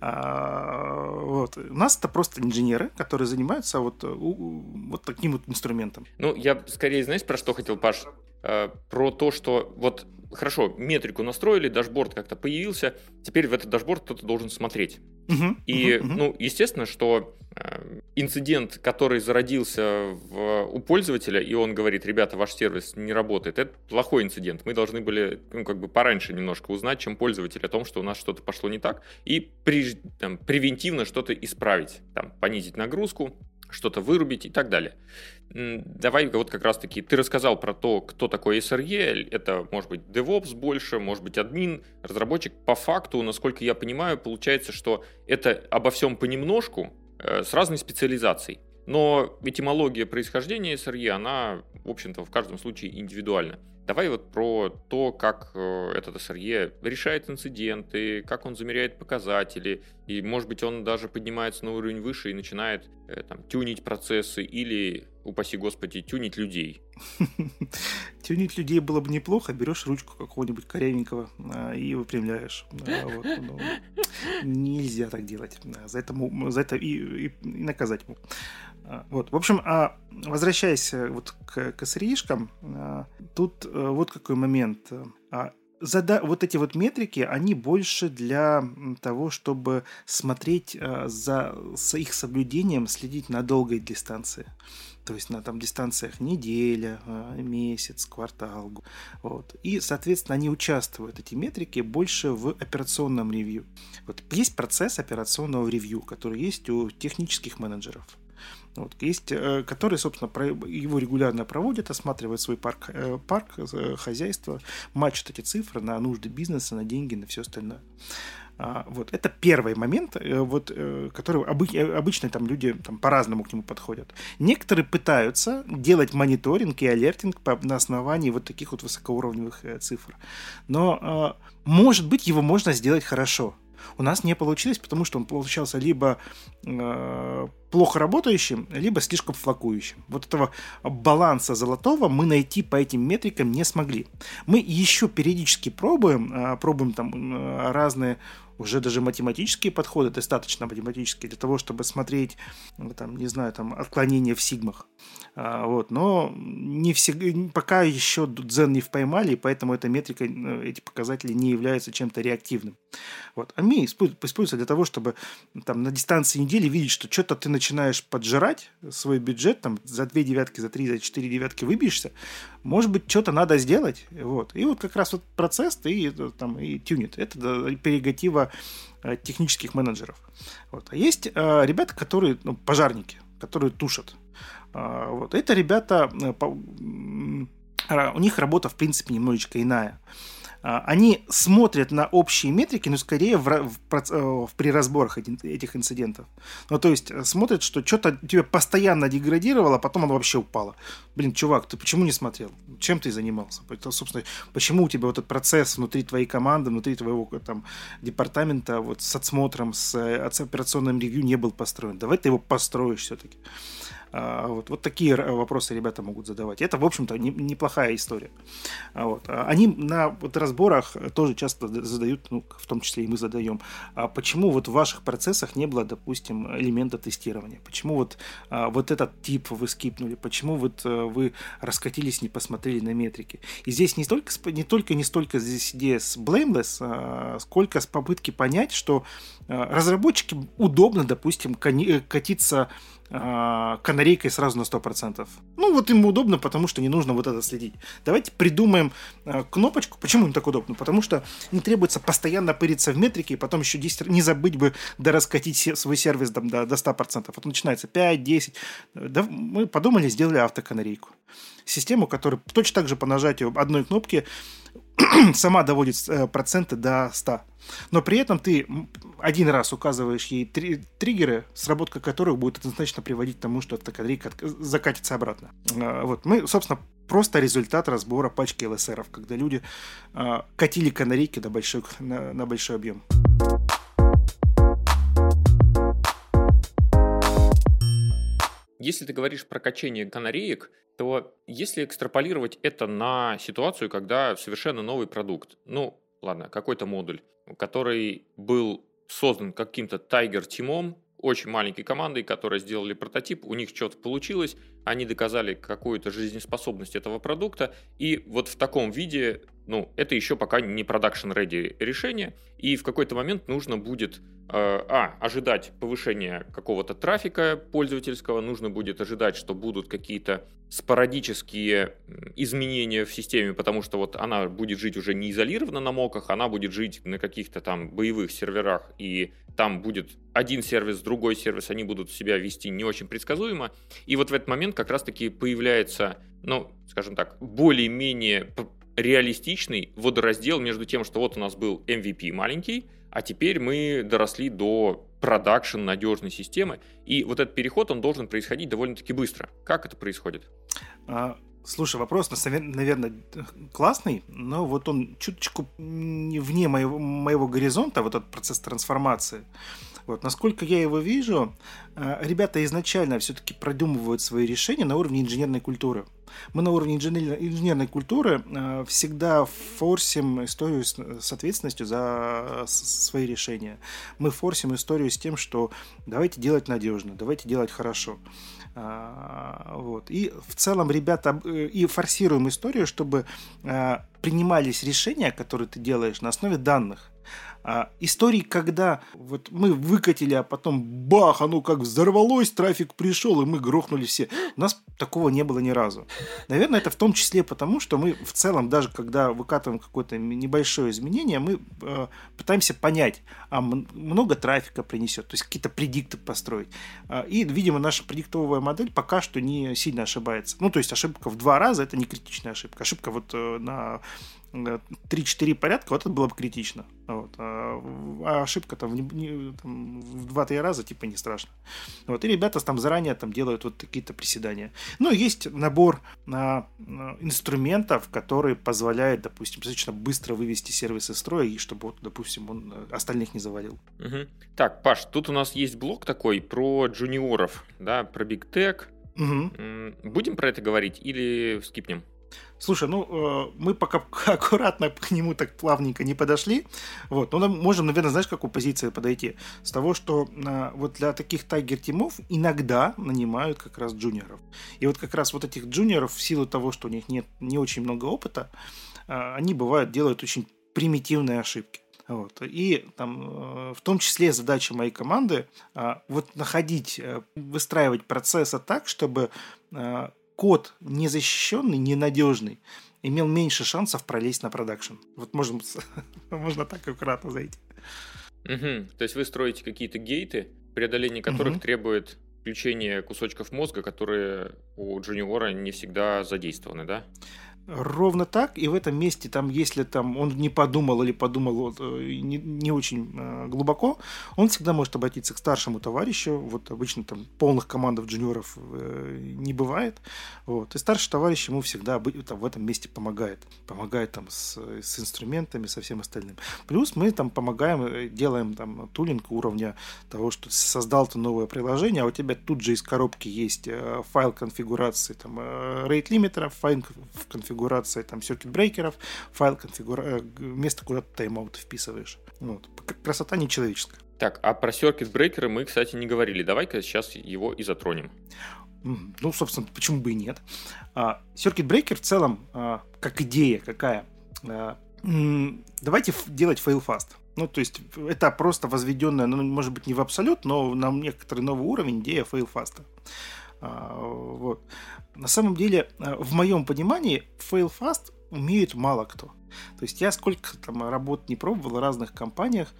Вот. У нас это просто инженеры, которые занимаются вот, вот таким вот инструментом. Ну, я скорее, знаешь, про что хотел, Паш? Про то, что вот, хорошо, метрику настроили, дашборд как-то появился, теперь в этот дашборд кто-то должен смотреть. Uh-huh, И, uh-huh. ну, естественно, что инцидент, который зародился в, у пользователя, и он говорит, ребята, ваш сервис не работает, это плохой инцидент. Мы должны были ну, как бы пораньше немножко узнать, чем пользователь, о том, что у нас что-то пошло не так, и при, там, превентивно что-то исправить, там, понизить нагрузку, что-то вырубить и так далее. Давай вот как раз-таки, ты рассказал про то, кто такой эс эр е, это может быть DevOps больше, может быть админ, разработчик. По факту, насколько я понимаю, получается, что это обо всем понемножку, с разной специализацией. Но этимология происхождения эс эр е, она, в общем-то, в каждом случае индивидуальна. Давай вот про то, как этот эс эр е решает инциденты, как он замеряет показатели, и, может быть, он даже поднимается на уровень выше и начинает там, тюнить процессы или, упаси господи, тюнить людей. Тюнить людей было бы неплохо, берешь ручку какого-нибудь корявенького и выпрямляешь. Нельзя так делать. За это и наказать. Вот. В общем, возвращаясь вот к, к эс эр е-шкам, тут вот какой момент. Зада... Вот эти вот метрики, они больше для того, чтобы смотреть за их соблюдением, следить на долгой дистанции. То есть на там, дистанциях неделя, месяц, квартал. Вот. И, соответственно, они участвуют, эти метрики, больше в операционном ревью. Вот. Есть процесс операционного ревью, который есть у технических менеджеров. Вот, есть, которые, собственно, его регулярно проводят, осматривают свой парк, парк хозяйство, матчат эти цифры на нужды бизнеса, на деньги, на все остальное. Вот, это первый момент, вот, который обычно там, люди там, по-разному к нему подходят. Некоторые пытаются делать мониторинг и алертинг по, на основании вот таких вот высокоуровневых цифр. Но, может быть, его можно сделать хорошо. У нас не получилось, потому что он получался либо э, плохо работающим, либо слишком флакующим. Вот этого баланса золотого мы найти по этим метрикам не смогли. Мы еще периодически пробуем, э, пробуем там э, разные уже даже математические подходы, достаточно математические, для того, чтобы смотреть, там, не знаю, там, отклонения в сигмах. А, вот, но не все, пока еще дзенов поймали, и поэтому эта метрика, эти показатели не являются чем-то реактивным. Вот. А мы используются для того, чтобы там, на дистанции недели видеть, что что-то ты начинаешь поджирать свой бюджет, там, за две девятки, за три, за четыре девятки выбьешься, может быть, что-то надо сделать. Вот. И вот как раз вот процесс и, там, и тюнит. Это прерогатива технических менеджеров. Вот. А есть э, ребята, которые, ну, пожарники, которые тушат. Э, вот. Это ребята, э, по, э, у них работа, в принципе, немножечко иная. Э, они смотрят на общие метрики, но скорее в, в, в, в, при разборах этих, этих инцидентов. Ну, то есть смотрят, что что-то тебя постоянно деградировало, а потом оно вообще упало. Блин, чувак, ты почему не смотрел? Чем ты занимался? Собственно, почему у тебя вот этот процесс внутри твоей команды, внутри твоего там департамента вот с отсмотром, с операционным ревью не был построен? Давай ты его построишь все-таки. Вот, вот такие вопросы ребята могут задавать. Это, в общем-то, не, неплохая история. Вот. Они на вот разборах тоже часто задают, ну, в том числе и мы задаем, почему вот в ваших процессах не было, допустим, элемента тестирования? Почему вот, вот этот тип вы скипнули? Почему вот вы раскатились, не посмотрели на метрики? И здесь не только, не только, не столько здесь идея с blameless, сколько с попытки понять, что разработчики удобно, допустим, катиться канарейкой сразу на сто процентов. Ну, вот им удобно, потому что не нужно вот это следить. Давайте придумаем кнопочку. Почему им так удобно? Потому что не требуется постоянно пыриться в метрике, и потом еще десять, не забыть бы дораскатить свой сервис до, до сто процентов. Вот начинается пять-десять. Да, мы подумали, сделали автоканарейку. Систему, которая точно так же по нажатию одной кнопки сама доводит проценты до ста. Но при этом ты один раз указываешь ей три, триггеры, сработка которых будет однозначно приводить к тому, что автокадрейка закатится обратно. Вот. Мы, собственно, просто результат разбора пачки эл эс эр-ов, когда люди катили канарейки до большой, на, на большой объем. Если ты говоришь про качение канареек, то если экстраполировать это на ситуацию, когда совершенно новый продукт, ну, ладно, какой-то модуль, который был создан каким-то тайгер-тимом, очень маленькой командой, которые сделали прототип, у них что-то получилось, они доказали какую-то жизнеспособность этого продукта, и вот в таком виде, ну, это еще пока не production-ready решение, и в какой-то момент нужно будет э, а, ожидать повышения какого-то трафика пользовательского, нужно будет ожидать, что будут какие-то спорадические изменения в системе, потому что вот она будет жить уже не изолированно на моках, она будет жить на каких-то там боевых серверах, и там будет один сервис, другой сервис, они будут себя вести не очень предсказуемо, и вот в этот момент как раз-таки появляется, ну, скажем так, более-менее реалистичный водораздел между тем, что вот у нас был эм ви пи маленький, а теперь мы доросли до продакшн надежной системы, и вот этот переход, он должен происходить довольно-таки быстро. Как это происходит? А, слушай, вопрос, наверное, классный, но вот он чуточку вне моего, моего горизонта, вот этот процесс трансформации. Вот, насколько я его вижу, ребята изначально все-таки продумывают свои решения на уровне инженерной культуры. Мы на уровне инженерной культуры всегда форсим историю с ответственностью за свои решения. Мы форсим историю с тем, что давайте делать надежно, давайте делать хорошо. Вот. И в целом, ребята, и форсируем историю, чтобы принимались решения, которые ты делаешь, на основе данных. А, истории, когда вот мы выкатили, а потом бах, оно как взорвалось, трафик пришел, и мы грохнули все. У нас такого не было ни разу. Наверное, это в том числе потому, что мы в целом, даже когда выкатываем какое-то небольшое изменение, мы э, пытаемся понять, а много трафика принесет, то есть какие-то предикты построить. И, видимо, наша предиктовая модель пока что не сильно ошибается. Ну, то есть ошибка в два раза – это не критичная ошибка. Ошибка вот э, на... три-четыре порядка, вот это было бы критично. Вот. А ошибка там в, не, там в два-три раза типа не страшно. Вот. И ребята там заранее там делают вот какие-то приседания. Но есть набор а, инструментов, которые позволяют, допустим, достаточно быстро вывести сервис из строя, и чтобы, вот, допустим, он остальных не завалил. Угу. Так, Паш, тут у нас есть блок такой про джуниоров, да, про Big Tech. Угу. Будем про это говорить или скипнем? Слушай, ну, э, мы пока аккуратно к нему так плавненько не подошли. Вот, но мы можем, наверное, знаешь, какую позицию подойти? С того, что э, вот для таких тайгер-тимов иногда нанимают как раз джуниоров. И вот как раз вот этих джуниоров, в силу того, что у них нет не очень много опыта, э, они, бывают, делают очень примитивные ошибки. Вот. И там, в том числе задача моей команды вот находить, выстраивать процессы так, чтобы код незащищенный, ненадежный, имел меньше шансов пролезть на продакшн. Вот можно, можно так аккуратно зайти. Угу. То есть вы строите какие-то гейты, преодоление которых угу. требует включения кусочков мозга, которые у джуниора не всегда задействованы, да? Ровно так, и в этом месте, там, если там он не подумал или подумал вот, не, не очень э, глубоко, он всегда может обратиться к старшему товарищу. Вот обычно там полных командов джуниоров э, не бывает. Вот. И старший товарищ ему всегда там, в этом месте помогает. Помогает там с, с инструментами, со всем остальным. Плюс мы там помогаем, делаем там тулинг уровня того, что создал ты новое приложение, а у тебя тут же из коробки есть э, файл конфигурации там, э, рейт-лимитеров, файл конфигурации конфигурация там сёркит-брейкеров, файл конфигура... место, куда ты тайм-аут вписываешь. Вот. Красота нечеловеческая. Так, а про сёркит-брейкеры мы, кстати, не говорили. Давай-ка сейчас его и затронем. Ну, собственно, почему бы и нет. Сёркит-брейкер в целом, как идея какая? Давайте делать fail-fast. Ну, то есть, это просто возведенная, ну, может быть, не в абсолют, но на некоторый новый уровень идея fail-fast. Вот. На самом деле, в моем понимании, fail fast умеют мало кто. То есть я сколько там работ не пробовал в разных компаниях,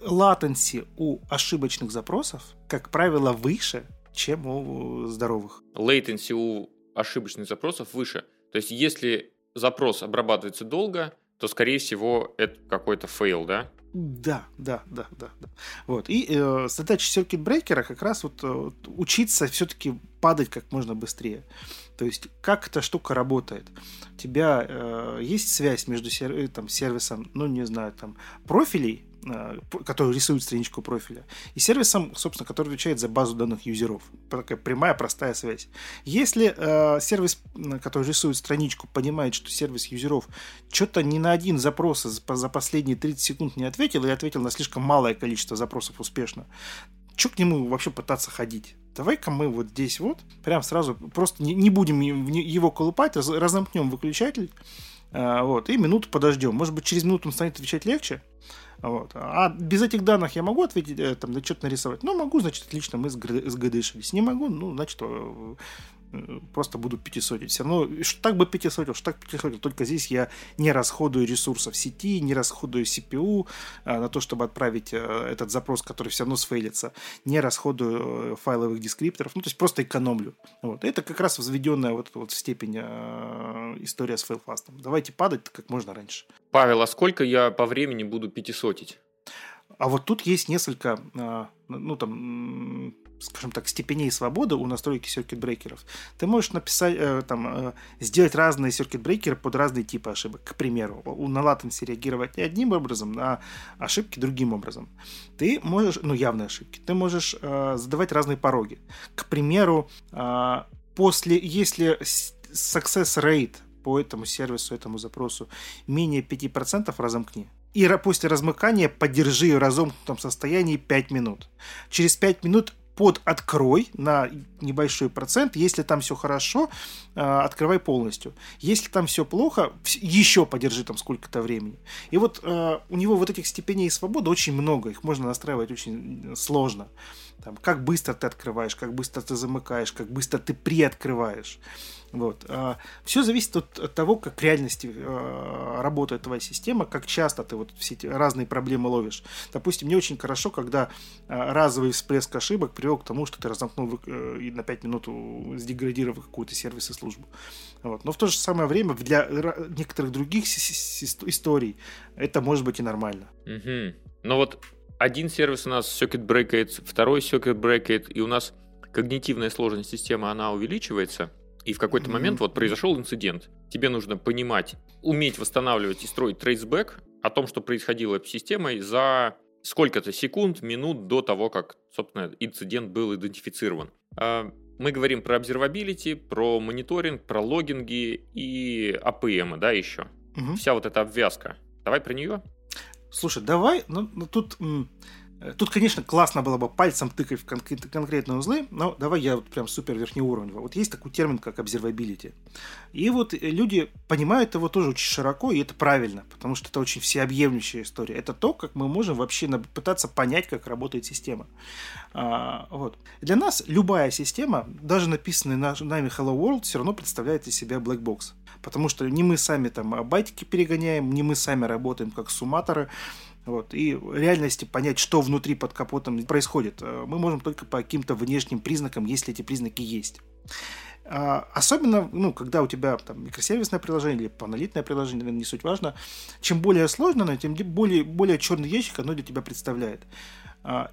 латенси у ошибочных запросов, как правило, выше, чем у здоровых. Латенси у ошибочных запросов выше. То есть если запрос обрабатывается долго, то, скорее всего, это какой-то фейл, да? Да, да, да, да, да. Вот. И э, задача сёркит-брейкера как раз вот, э, учиться все-таки падать как можно быстрее. То есть, как эта штука работает? У тебя э, есть связь между сер- там, сервисом, ну, не знаю, там, профилей, который рисует страничку профиля, и сервисом, собственно, который отвечает за базу данных юзеров. Такая прямая, простая связь. Если э, сервис, который рисует страничку, понимает, что сервис юзеров что-то ни на один запрос за последние тридцать секунд не ответил или ответил на слишком малое количество запросов успешно, что к нему вообще пытаться ходить? Давай-ка мы вот здесь вот, прям сразу, просто не, не будем его колупать, раз, разомкнем выключатель, э, вот, и минуту подождем. Может быть, через минуту он станет отвечать легче. Вот. А без этих данных я могу ответить, там, что-то нарисовать? Ну, могу, значит, отлично, мы сгдышились. Не могу, ну, значит, просто буду пятисотить. Все равно, так бы пятисотил, что так пятисотил. Только здесь я не расходую ресурсов сети, не расходую си пи ю на то, чтобы отправить этот запрос, который все равно сфейлится. Не расходую файловых дескрипторов. Ну, то есть просто экономлю. Вот. Это как раз возведенная вот, вот в степень история с фейлфастом. Давайте падать как можно раньше. Павел, а сколько я по времени буду пятисотить? А вот тут есть несколько, ну там, скажем так, степеней свободы у настройки сёркит-брейкеров. Ты можешь написать, там, сделать разные сёркит-брейкеры под разные типы ошибок. К примеру, на латенси реагировать одним образом, на ошибки другим образом. Ты можешь, ну явные ошибки, ты можешь задавать разные пороги. К примеру, после, если success rate по этому сервису, этому запросу менее пяти процентов, разомкни. И после размыкания подержи ее в разомкнутом состоянии пять минут. Через пять минут под открой на небольшой процент. Если там все хорошо, открывай полностью. Если там все плохо, еще подержи там сколько-то времени. И вот у него вот этих степеней свободы очень много. Их можно настраивать очень сложно. Там, как быстро ты открываешь, как быстро ты замыкаешь, как быстро ты приоткрываешь. Вот. Все зависит от того, как в реальности работает твоя система, как часто ты вот все эти разные проблемы ловишь. Допустим, не очень хорошо, когда разовый всплеск ошибок привел к тому, что ты разомкнул и на пять минут сдеградировал какую-то сервис и службу. Вот. Но в то же самое время для некоторых других историй это может быть и нормально. Угу. Но вот один сервис у нас сёркит-брейкает, второй сёркит-брейкает, и у нас когнитивная сложность системы, она увеличивается. И в какой-то момент вот произошел инцидент. Тебе нужно понимать, уметь восстанавливать и строить трейсбэк о том, что происходило с системой за сколько-то секунд, минут до того, как, собственно, инцидент был идентифицирован. Мы говорим про обсервабилити, про мониторинг, про логинги и эй пи эм, да, еще. Угу. Вся вот эта обвязка. Давай про нее. Слушай, давай, ну, ну тут... Тут, конечно, классно было бы пальцем тыкать в конкретные узлы, но давай я вот прям супер верхнеуровнево. Вот есть такой термин, как observability. И вот люди понимают его тоже очень широко, и это правильно, потому что это очень всеобъемлющая история. Это то, как мы можем вообще пытаться понять, как работает система. А, вот. Для нас любая система, даже написанная нами Hello World, все равно представляет из себя black box. Потому что не мы сами там байтики перегоняем, не мы сами работаем как сумматоры. Вот. И в реальности понять, что внутри под капотом происходит, мы можем только по каким-то внешним признакам, если эти признаки есть. Особенно, ну, когда у тебя там, микросервисное приложение или монолитное приложение, не суть важно, чем более сложно, тем более, более черный ящик оно для тебя представляет.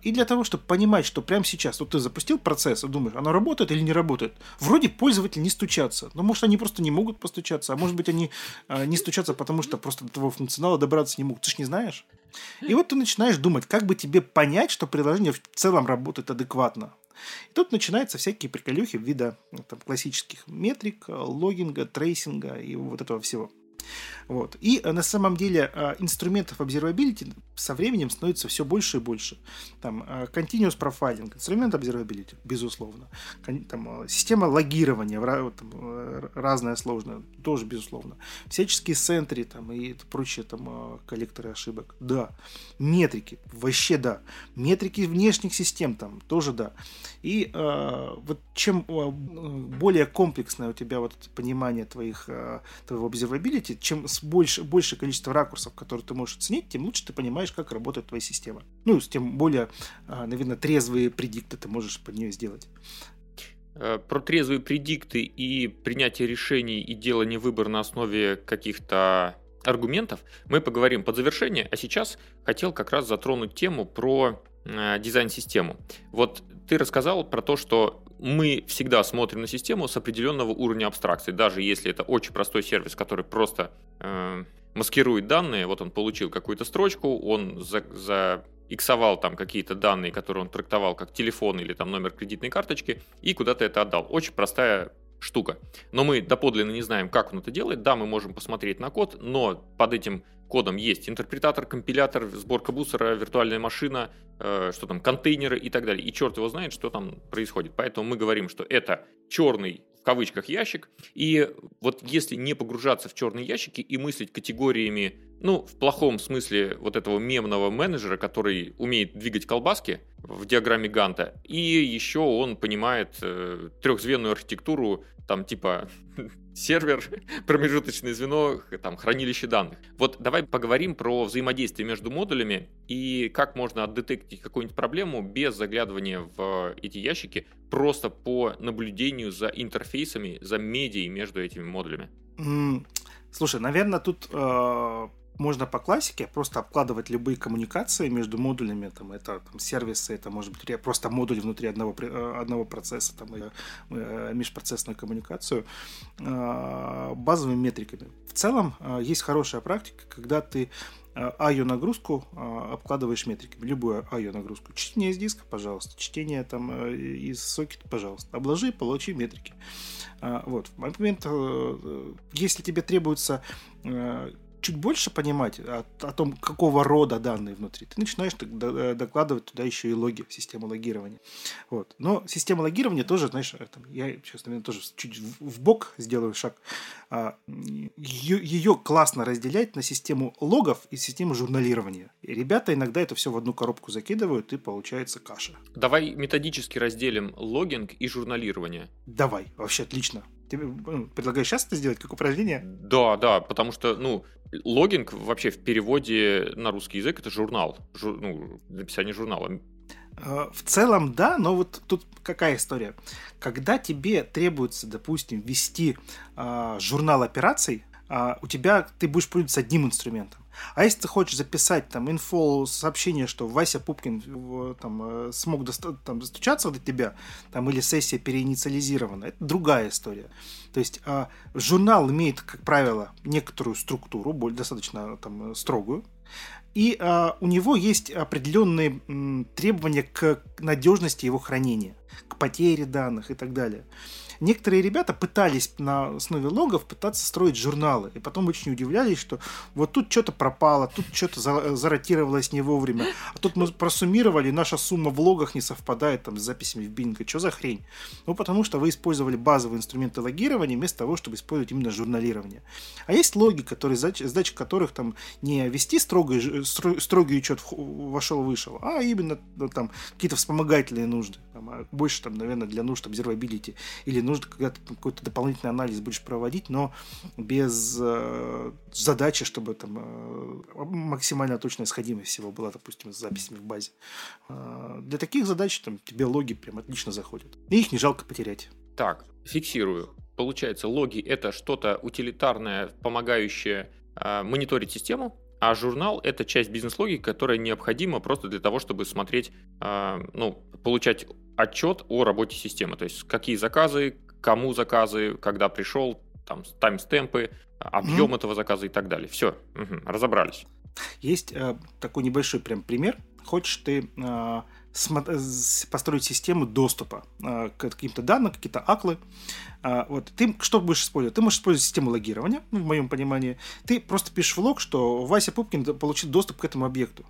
И для того, чтобы понимать, что прямо сейчас, вот ты запустил процесс и думаешь, оно работает или не работает. Вроде пользователи не стучатся. Но, может, они просто не могут постучаться, а может быть, они не стучатся, потому что просто до твоего функционала добраться не могут. Ты же не знаешь. И вот ты начинаешь думать, как бы тебе понять, что приложение в целом работает адекватно. И тут начинаются всякие приколюхи в виде там, классических метрик, логинга, трейсинга и вот этого всего. Вот. И на самом деле инструментов observability со временем становится все больше и больше. Там continuous profiling, инструмент observability, безусловно. Там, система логирования, там, разная сложная, тоже безусловно. Всяческие сентри там, и прочие там, коллекторы ошибок, да. Метрики, вообще да. Метрики внешних систем, там, тоже да. И э, вот чем более комплексное у тебя вот понимание твоих, твоего observability, чем больше, больше количество ракурсов, которые ты можешь оценить, тем лучше ты понимаешь, как работает твоя система. Ну, тем более, наверное, трезвые предикты ты можешь под нее сделать. Про трезвые предикты и принятие решений и делание выбора на основе каких-то аргументов мы поговорим под завершение, а сейчас хотел как раз затронуть тему про дизайн-систему. Вот ты рассказал про то, что мы всегда смотрим на систему с определенного уровня абстракции, даже если это очень простой сервис, который просто э, маскирует данные. Вот он получил какую-то строчку, он заиксовал там какие-то данные, которые он трактовал как телефон или там номер кредитной карточки, и куда-то это отдал. Очень простая штука. Но мы доподлинно не знаем, как он это делает. Да, мы можем посмотреть на код, но под этим кодом есть интерпретатор, компилятор, сборка бусера, виртуальная машина, э, что там, контейнеры и так далее. И черт его знает, что там происходит. Поэтому мы говорим, что это черный, в кавычках, ящик. И вот если не погружаться в черные ящики и мыслить категориями, ну, в плохом смысле вот этого мемного менеджера, который умеет двигать колбаски в диаграмме Ганта, и еще он понимает э, трехзвенную архитектуру, там типа сервер, промежуточное звено, там хранилище данных. Вот давай поговорим про взаимодействие между модулями и как можно отдетектить какую-нибудь проблему без заглядывания в эти ящики, просто по наблюдению за интерфейсами, за медией между этими модулями. Mm, слушай, наверное, тут... Э... можно по классике просто обкладывать любые коммуникации между модулями, там, это там, сервисы, это может быть просто модуль внутри одного, одного процесса, там, межпроцессную коммуникацию, базовыми метриками. В целом есть хорошая практика, когда ты ай о-нагрузку обкладываешь метриками, любую ай о-нагрузку. Чтение из диска, пожалуйста, чтение там, из сокета, пожалуйста. Обложи, получи метрики. Вот. В момент, если тебе требуется чуть больше понимать о, о том, какого рода данные внутри, ты начинаешь докладывать туда еще и логи, систему логирования. Вот. Но система логирования тоже, знаешь, там, я сейчас, наверное, тоже чуть в бок сделаю шаг. Ее, ее классно разделять на систему логов и систему журналирования. И ребята иногда это все в одну коробку закидывают, и получается каша. Давай методически разделим логинг и журналирование. Давай, вообще отлично. Ты предлагаешь сейчас это сделать, как упражнение? Да, да, потому что, ну, логинг вообще в переводе на русский язык — это журнал, жур, ну, написание журнала. В целом, да, но вот тут какая история? Когда тебе требуется, допустим, вести а, журнал операций, а, у тебя, ты будешь пользоваться одним инструментом. А если ты хочешь записать там инфо, сообщение, что Вася Пупкин там, смог доста- там, достучаться до тебя, там, или сессия переинициализирована, это другая история. То есть а, журнал имеет, как правило, некоторую структуру, более, достаточно там, строгую, и а, у него есть определенные м, требования к надежности его хранения, к к потере данных и так далее. Некоторые ребята пытались на основе логов пытаться строить журналы, и потом очень удивлялись, что вот тут что-то пропало, тут что-то заротировалось не вовремя, а тут мы просуммировали, наша сумма в логах не совпадает там, с записями в бинго. Что за хрень? Ну, потому что вы использовали базовые инструменты логирования вместо того, чтобы использовать именно журналирование. А есть логи, которые, задача которых там, не вести строгий, строгий учет вошел-вышел, а именно там, какие-то вспомогательные нужды. Там, больше, там, наверное, для нужд observability или нужно когда-то какой-то дополнительный анализ будешь проводить, но без э, задачи, чтобы там э, максимально точная сходимость всего была, допустим, с записями в базе. Э, для таких задач там, тебе логи прям отлично заходят. И их не жалко потерять. Так, фиксирую. Получается, логи — это что-то утилитарное, помогающее э, мониторить систему, а журнал — это часть бизнес-логики, которая необходима просто для того, чтобы смотреть, э, ну, получать отчет о работе системы, то есть какие заказы, кому заказы, когда пришел, там, таймстемпы, объем mm-hmm. этого заказа и так далее. Все, угу, разобрались. Есть э, такой небольшой прям пример. Хочешь ты э, смо- построить систему доступа э, к каким-то данным, какие-то аклы. Э, вот. Ты что будешь использовать? Ты можешь использовать систему логирования, ну, в моем понимании. Ты просто пишешь в лог, что Вася Пупкин получил доступ к этому объекту.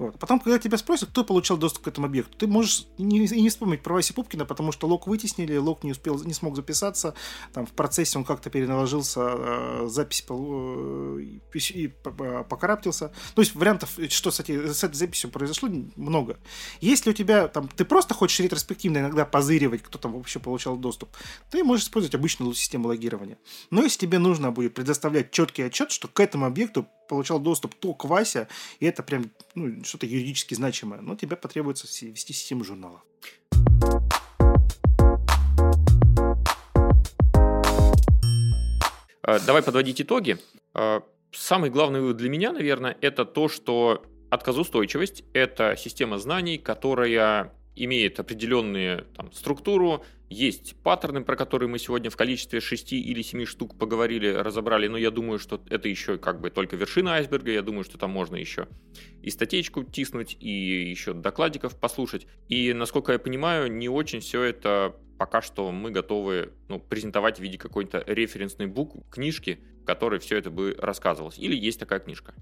Вот. Потом, когда тебя спросят, кто получил доступ к этому объекту, ты можешь и не, и не вспомнить про Васю Пупкина, потому что лог вытеснили, лог не успел, не смог записаться, там, в процессе он как-то переналожился, э, запись э, и покараптился. То есть вариантов, что с, эти, с этой записью произошло, много. Если у тебя, там, ты просто хочешь ретроспективно иногда позыривать, кто там вообще получал доступ, ты можешь использовать обычную систему логирования. Но если тебе нужно будет предоставлять четкий отчет, что к этому объекту получал доступ только Вася, и это прям ну, что-то юридически значимое, но тебе потребуется вести систему журнала. Давай подводить итоги. Самый главный вывод для меня, наверное, это то, что отказоустойчивость – это система знаний, которая имеет определенную там, структуру, есть паттерны, про которые мы сегодня в количестве шести или семи штук поговорили, разобрали, но я думаю, что это еще как бы только вершина айсберга, я думаю, что там можно еще и статейку тиснуть, и еще докладиков послушать. И, насколько я понимаю, не очень все это пока что мы готовы ну, презентовать в виде какой-то референсной бук, книжки, в которой все это бы рассказывалось. Или есть такая книжка?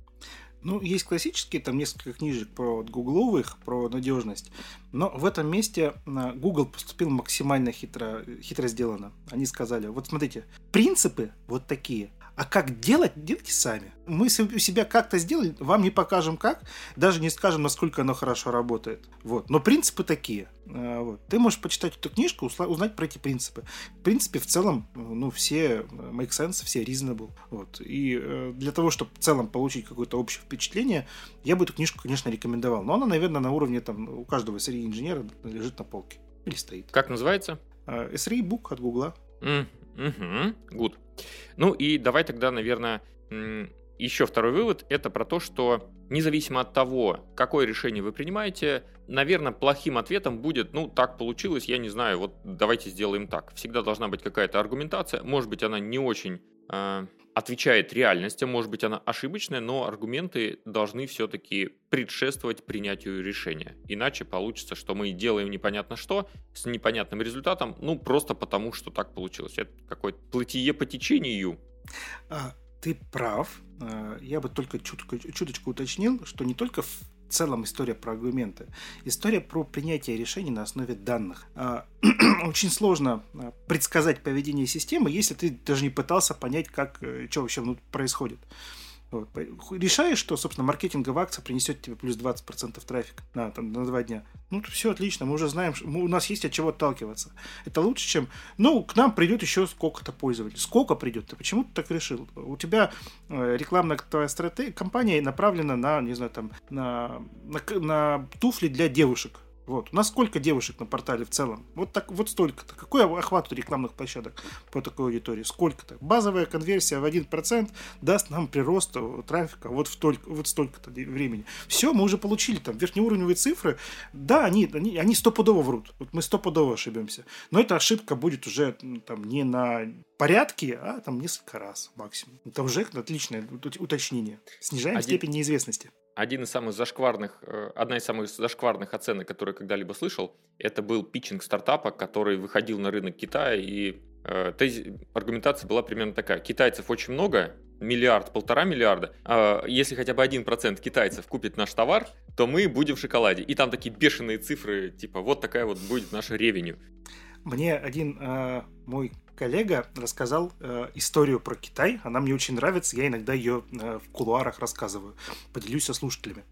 Ну, есть классические, там несколько книжек про гугловых, про надежность, но в этом месте Google поступил максимально хитро, хитро сделано. Они сказали, вот смотрите, принципы вот такие, а как делать, делайте сами. Мы у себя как-то сделали, вам не покажем как, даже не скажем, насколько оно хорошо работает. Вот. Но принципы такие. Вот. Ты можешь почитать эту книжку, узнать про эти принципы. В принципе, в целом, ну, все make sense, все reasonable. Вот. И для того, чтобы в целом получить какое-то общее впечатление, я бы эту книжку, конечно, рекомендовал. Но она, наверное, на уровне там, у каждого эс эр и инженера лежит на полке. Или стоит. Как называется? эс эр и Book от Google. Mm-hmm. Good. Ну и давай тогда, наверное, еще второй вывод. Это про то, что независимо от того, какое решение вы принимаете, наверное, плохим ответом будет, ну, так получилось, я не знаю, вот давайте сделаем так. Всегда должна быть какая-то аргументация. Может быть, она не очень э, отвечает реальности, может быть, она ошибочная, но аргументы должны все-таки предшествовать принятию решения. Иначе получится, что мы делаем непонятно что, с непонятным результатом, ну, просто потому, что так получилось. Это какое-то плытие по течению. Ты прав. Я бы только чуточку, чуточку уточнил, что не только в целом история про аргументы. История про принятие решений на основе данных. Очень сложно предсказать поведение системы, если ты даже не пытался понять, как, что вообще внутри происходит. Вот. Решаешь, что, собственно, маркетинговая акция принесет тебе плюс двадцать процентов трафика на, там, на два дня. Ну, все отлично, мы уже знаем, мы, у нас есть от чего отталкиваться. Это лучше, чем, ну, к нам придет еще сколько-то пользователей. Сколько придет? Ты почему ты так решил? У тебя э, рекламная твоя стратегия, компания направлена на, не знаю, там, на, на, на туфли для девушек. Вот. У нас сколько девушек на портале в целом? Вот, так, вот столько-то. Какой охват у рекламных площадок по такой аудитории? Сколько-то? Базовая конверсия в один процент даст нам прирост трафика вот, в только, вот столько-то времени. Все, мы уже получили там верхнеуровневые цифры. Да, они, они, они стопудово врут. Вот мы стопудово ошибемся. Но эта ошибка будет уже там, не на порядке, а там несколько раз максимум. Это уже отличное уточнение. Снижаем один... степень неизвестности. Один из самых зашкварных, одна из самых зашкварных оценок, которые я когда-либо слышал, это был питчинг стартапа, который выходил на рынок Китая, и э, тези, аргументация была примерно такая. Китайцев очень много, миллиард, полтора миллиарда. Э, если хотя бы один процент китайцев купит наш товар, то мы будем в шоколаде. И там такие бешеные цифры, типа вот такая вот будет наша ревеню. Мне один э, мой коллега рассказал э, историю про Китай. Она мне очень нравится, я иногда ее э, в кулуарах рассказываю. Поделюсь со слушателями.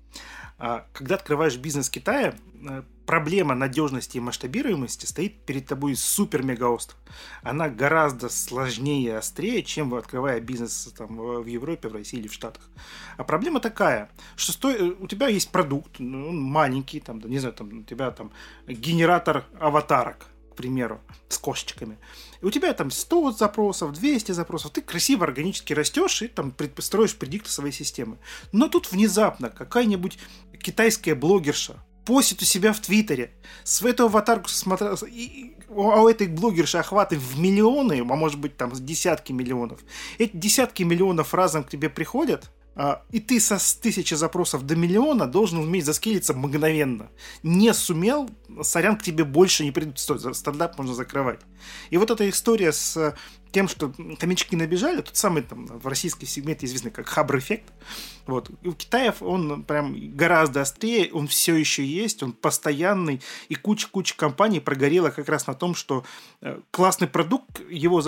Э, когда открываешь бизнес Китая, э, проблема надежности и масштабируемости стоит перед тобой супер-мегаостро. Она гораздо сложнее и острее, чем открывая бизнес там, в Европе, в России или в Штатах. А проблема такая, что сто... у тебя есть продукт, он маленький, там, не знаю, там, у тебя там генератор аватарок, к примеру, с кошечками. И у тебя там сто запросов, двести запросов. Ты красиво, органически растешь и там строишь предикты своей системы. Но тут внезапно какая-нибудь китайская блогерша постит у себя в Твиттере. С этого аватарку смотрел... И у этой блогерши охваты в миллионы, а может быть там десятки миллионов. Эти десятки миллионов разом к тебе приходят. И ты со тысячи запросов до миллиона должен уметь заскилиться мгновенно. Не сумел, сорян, к тебе больше не придут. Стой, стартап можно закрывать. И вот эта история с тем, что хомячки набежали, тот самый там, в российском сегменте известный как хабр-эффект. Вот. У Китаев он прям гораздо острее, он все еще есть, он постоянный, и куча-куча компаний прогорела как раз на том, что классный продукт, его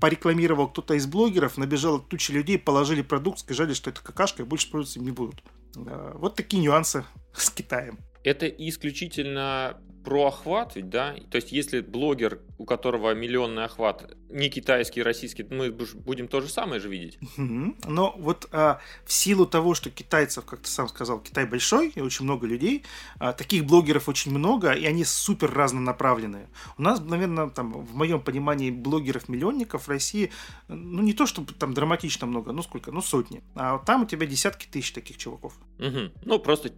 порекламировал кто-то из блогеров, набежала туча людей, положили продукт, сказали, что это какашка, и больше пользоваться не будут. Вот такие нюансы с Китаем. Это исключительно про охват, ведь, да? То есть, если блогер, у которого миллионный охват, не китайский, российский, мы будем то же самое же видеть. Mm-hmm. Но вот а, в силу того, что китайцев, как ты сам сказал, Китай большой, и очень много людей, а, таких блогеров очень много, и они супер разнонаправленные. У нас, наверное, там, в моем понимании, блогеров-миллионников в России, ну, не то, чтобы там драматично много, ну, сколько, ну, сотни. А там у тебя десятки тысяч таких чуваков. Mm-hmm. Ну, просто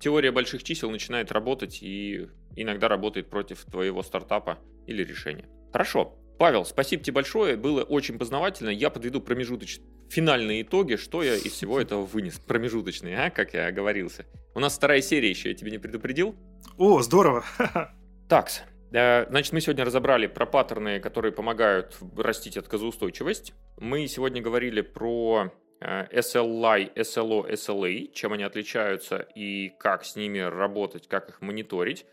теория больших чисел начинает работать и иногда работает против твоего стартапа или решения. Хорошо. Павел, спасибо тебе большое. Было очень познавательно. Я подведу промежуточные финальные итоги, что я из всего этого вынес. Промежуточные, а? Как я оговорился. У нас вторая серия еще, я тебе не предупредил. О, здорово. Такс. Значит, мы сегодня разобрали про паттерны, которые помогают растить отказоустойчивость. Мы сегодня говорили про эс эл эй, эс эл о, эс эл эй, чем они отличаются и как с ними работать, как их мониторить.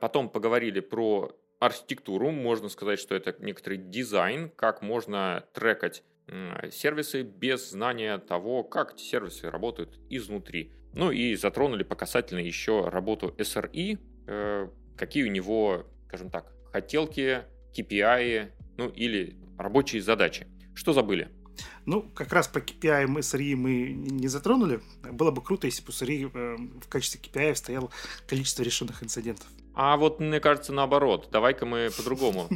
Потом поговорили про архитектуру, можно сказать, что это некоторый дизайн, как можно трекать сервисы без знания того, как эти сервисы работают изнутри. Ну и затронули по касательной еще работу эс эр и, какие у него, скажем так, хотелки, кей пи ай, ну или рабочие задачи. Что забыли? Ну, как раз про кей пи ай и эс эр и мы не затронули. Было бы круто, если бы у эс эр и в качестве кей пи ай стояло количество решенных инцидентов. А вот, мне кажется, наоборот. Давай-ка мы по-другому.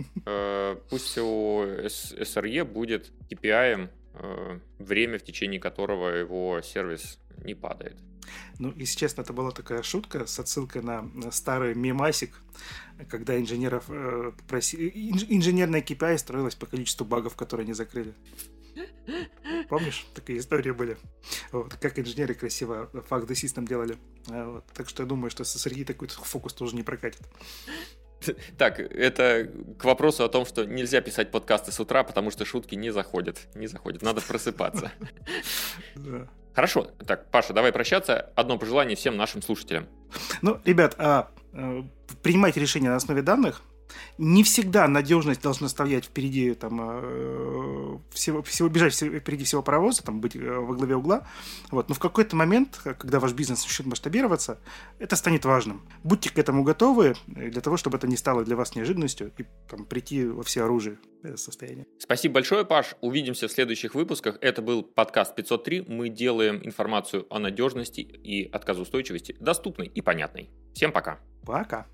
Пусть у эс эр и будет кей пи ай, время, в течение которого его сервис не падает. Ну, если честно, это была такая шутка с отсылкой на старый мемасик, когда инженеров попросили... Инженерная кей пи ай строилась по количеству багов, которые они закрыли. Помнишь, такие истории были. Вот, как инженеры красиво факт-десист нам делали. Вот, так что я думаю, что с эс эр и такой фокус тоже не прокатит. Так, это к вопросу о том, что нельзя писать подкасты с утра, потому что шутки не заходят. Не заходят. Надо просыпаться. Хорошо. Так, Паша, давай прощаться. Одно пожелание всем нашим слушателям. Ну, ребят, принимайте решения на основе данных. Не всегда надежность должна стоять впереди там, э, всего, всего, бежать впереди всего паровоза, там, быть э, во главе угла. Вот. Но в какой-то момент, когда ваш бизнес начнет масштабироваться, это станет важным. Будьте к этому готовы, для того, чтобы это не стало для вас неожиданностью и там, прийти во всеоружие это состояние. Спасибо большое, Паш. Увидимся в следующих выпусках. Это был подкаст пятьсот три. Мы делаем информацию о надежности и отказоустойчивости доступной и понятной. Всем пока. Пока.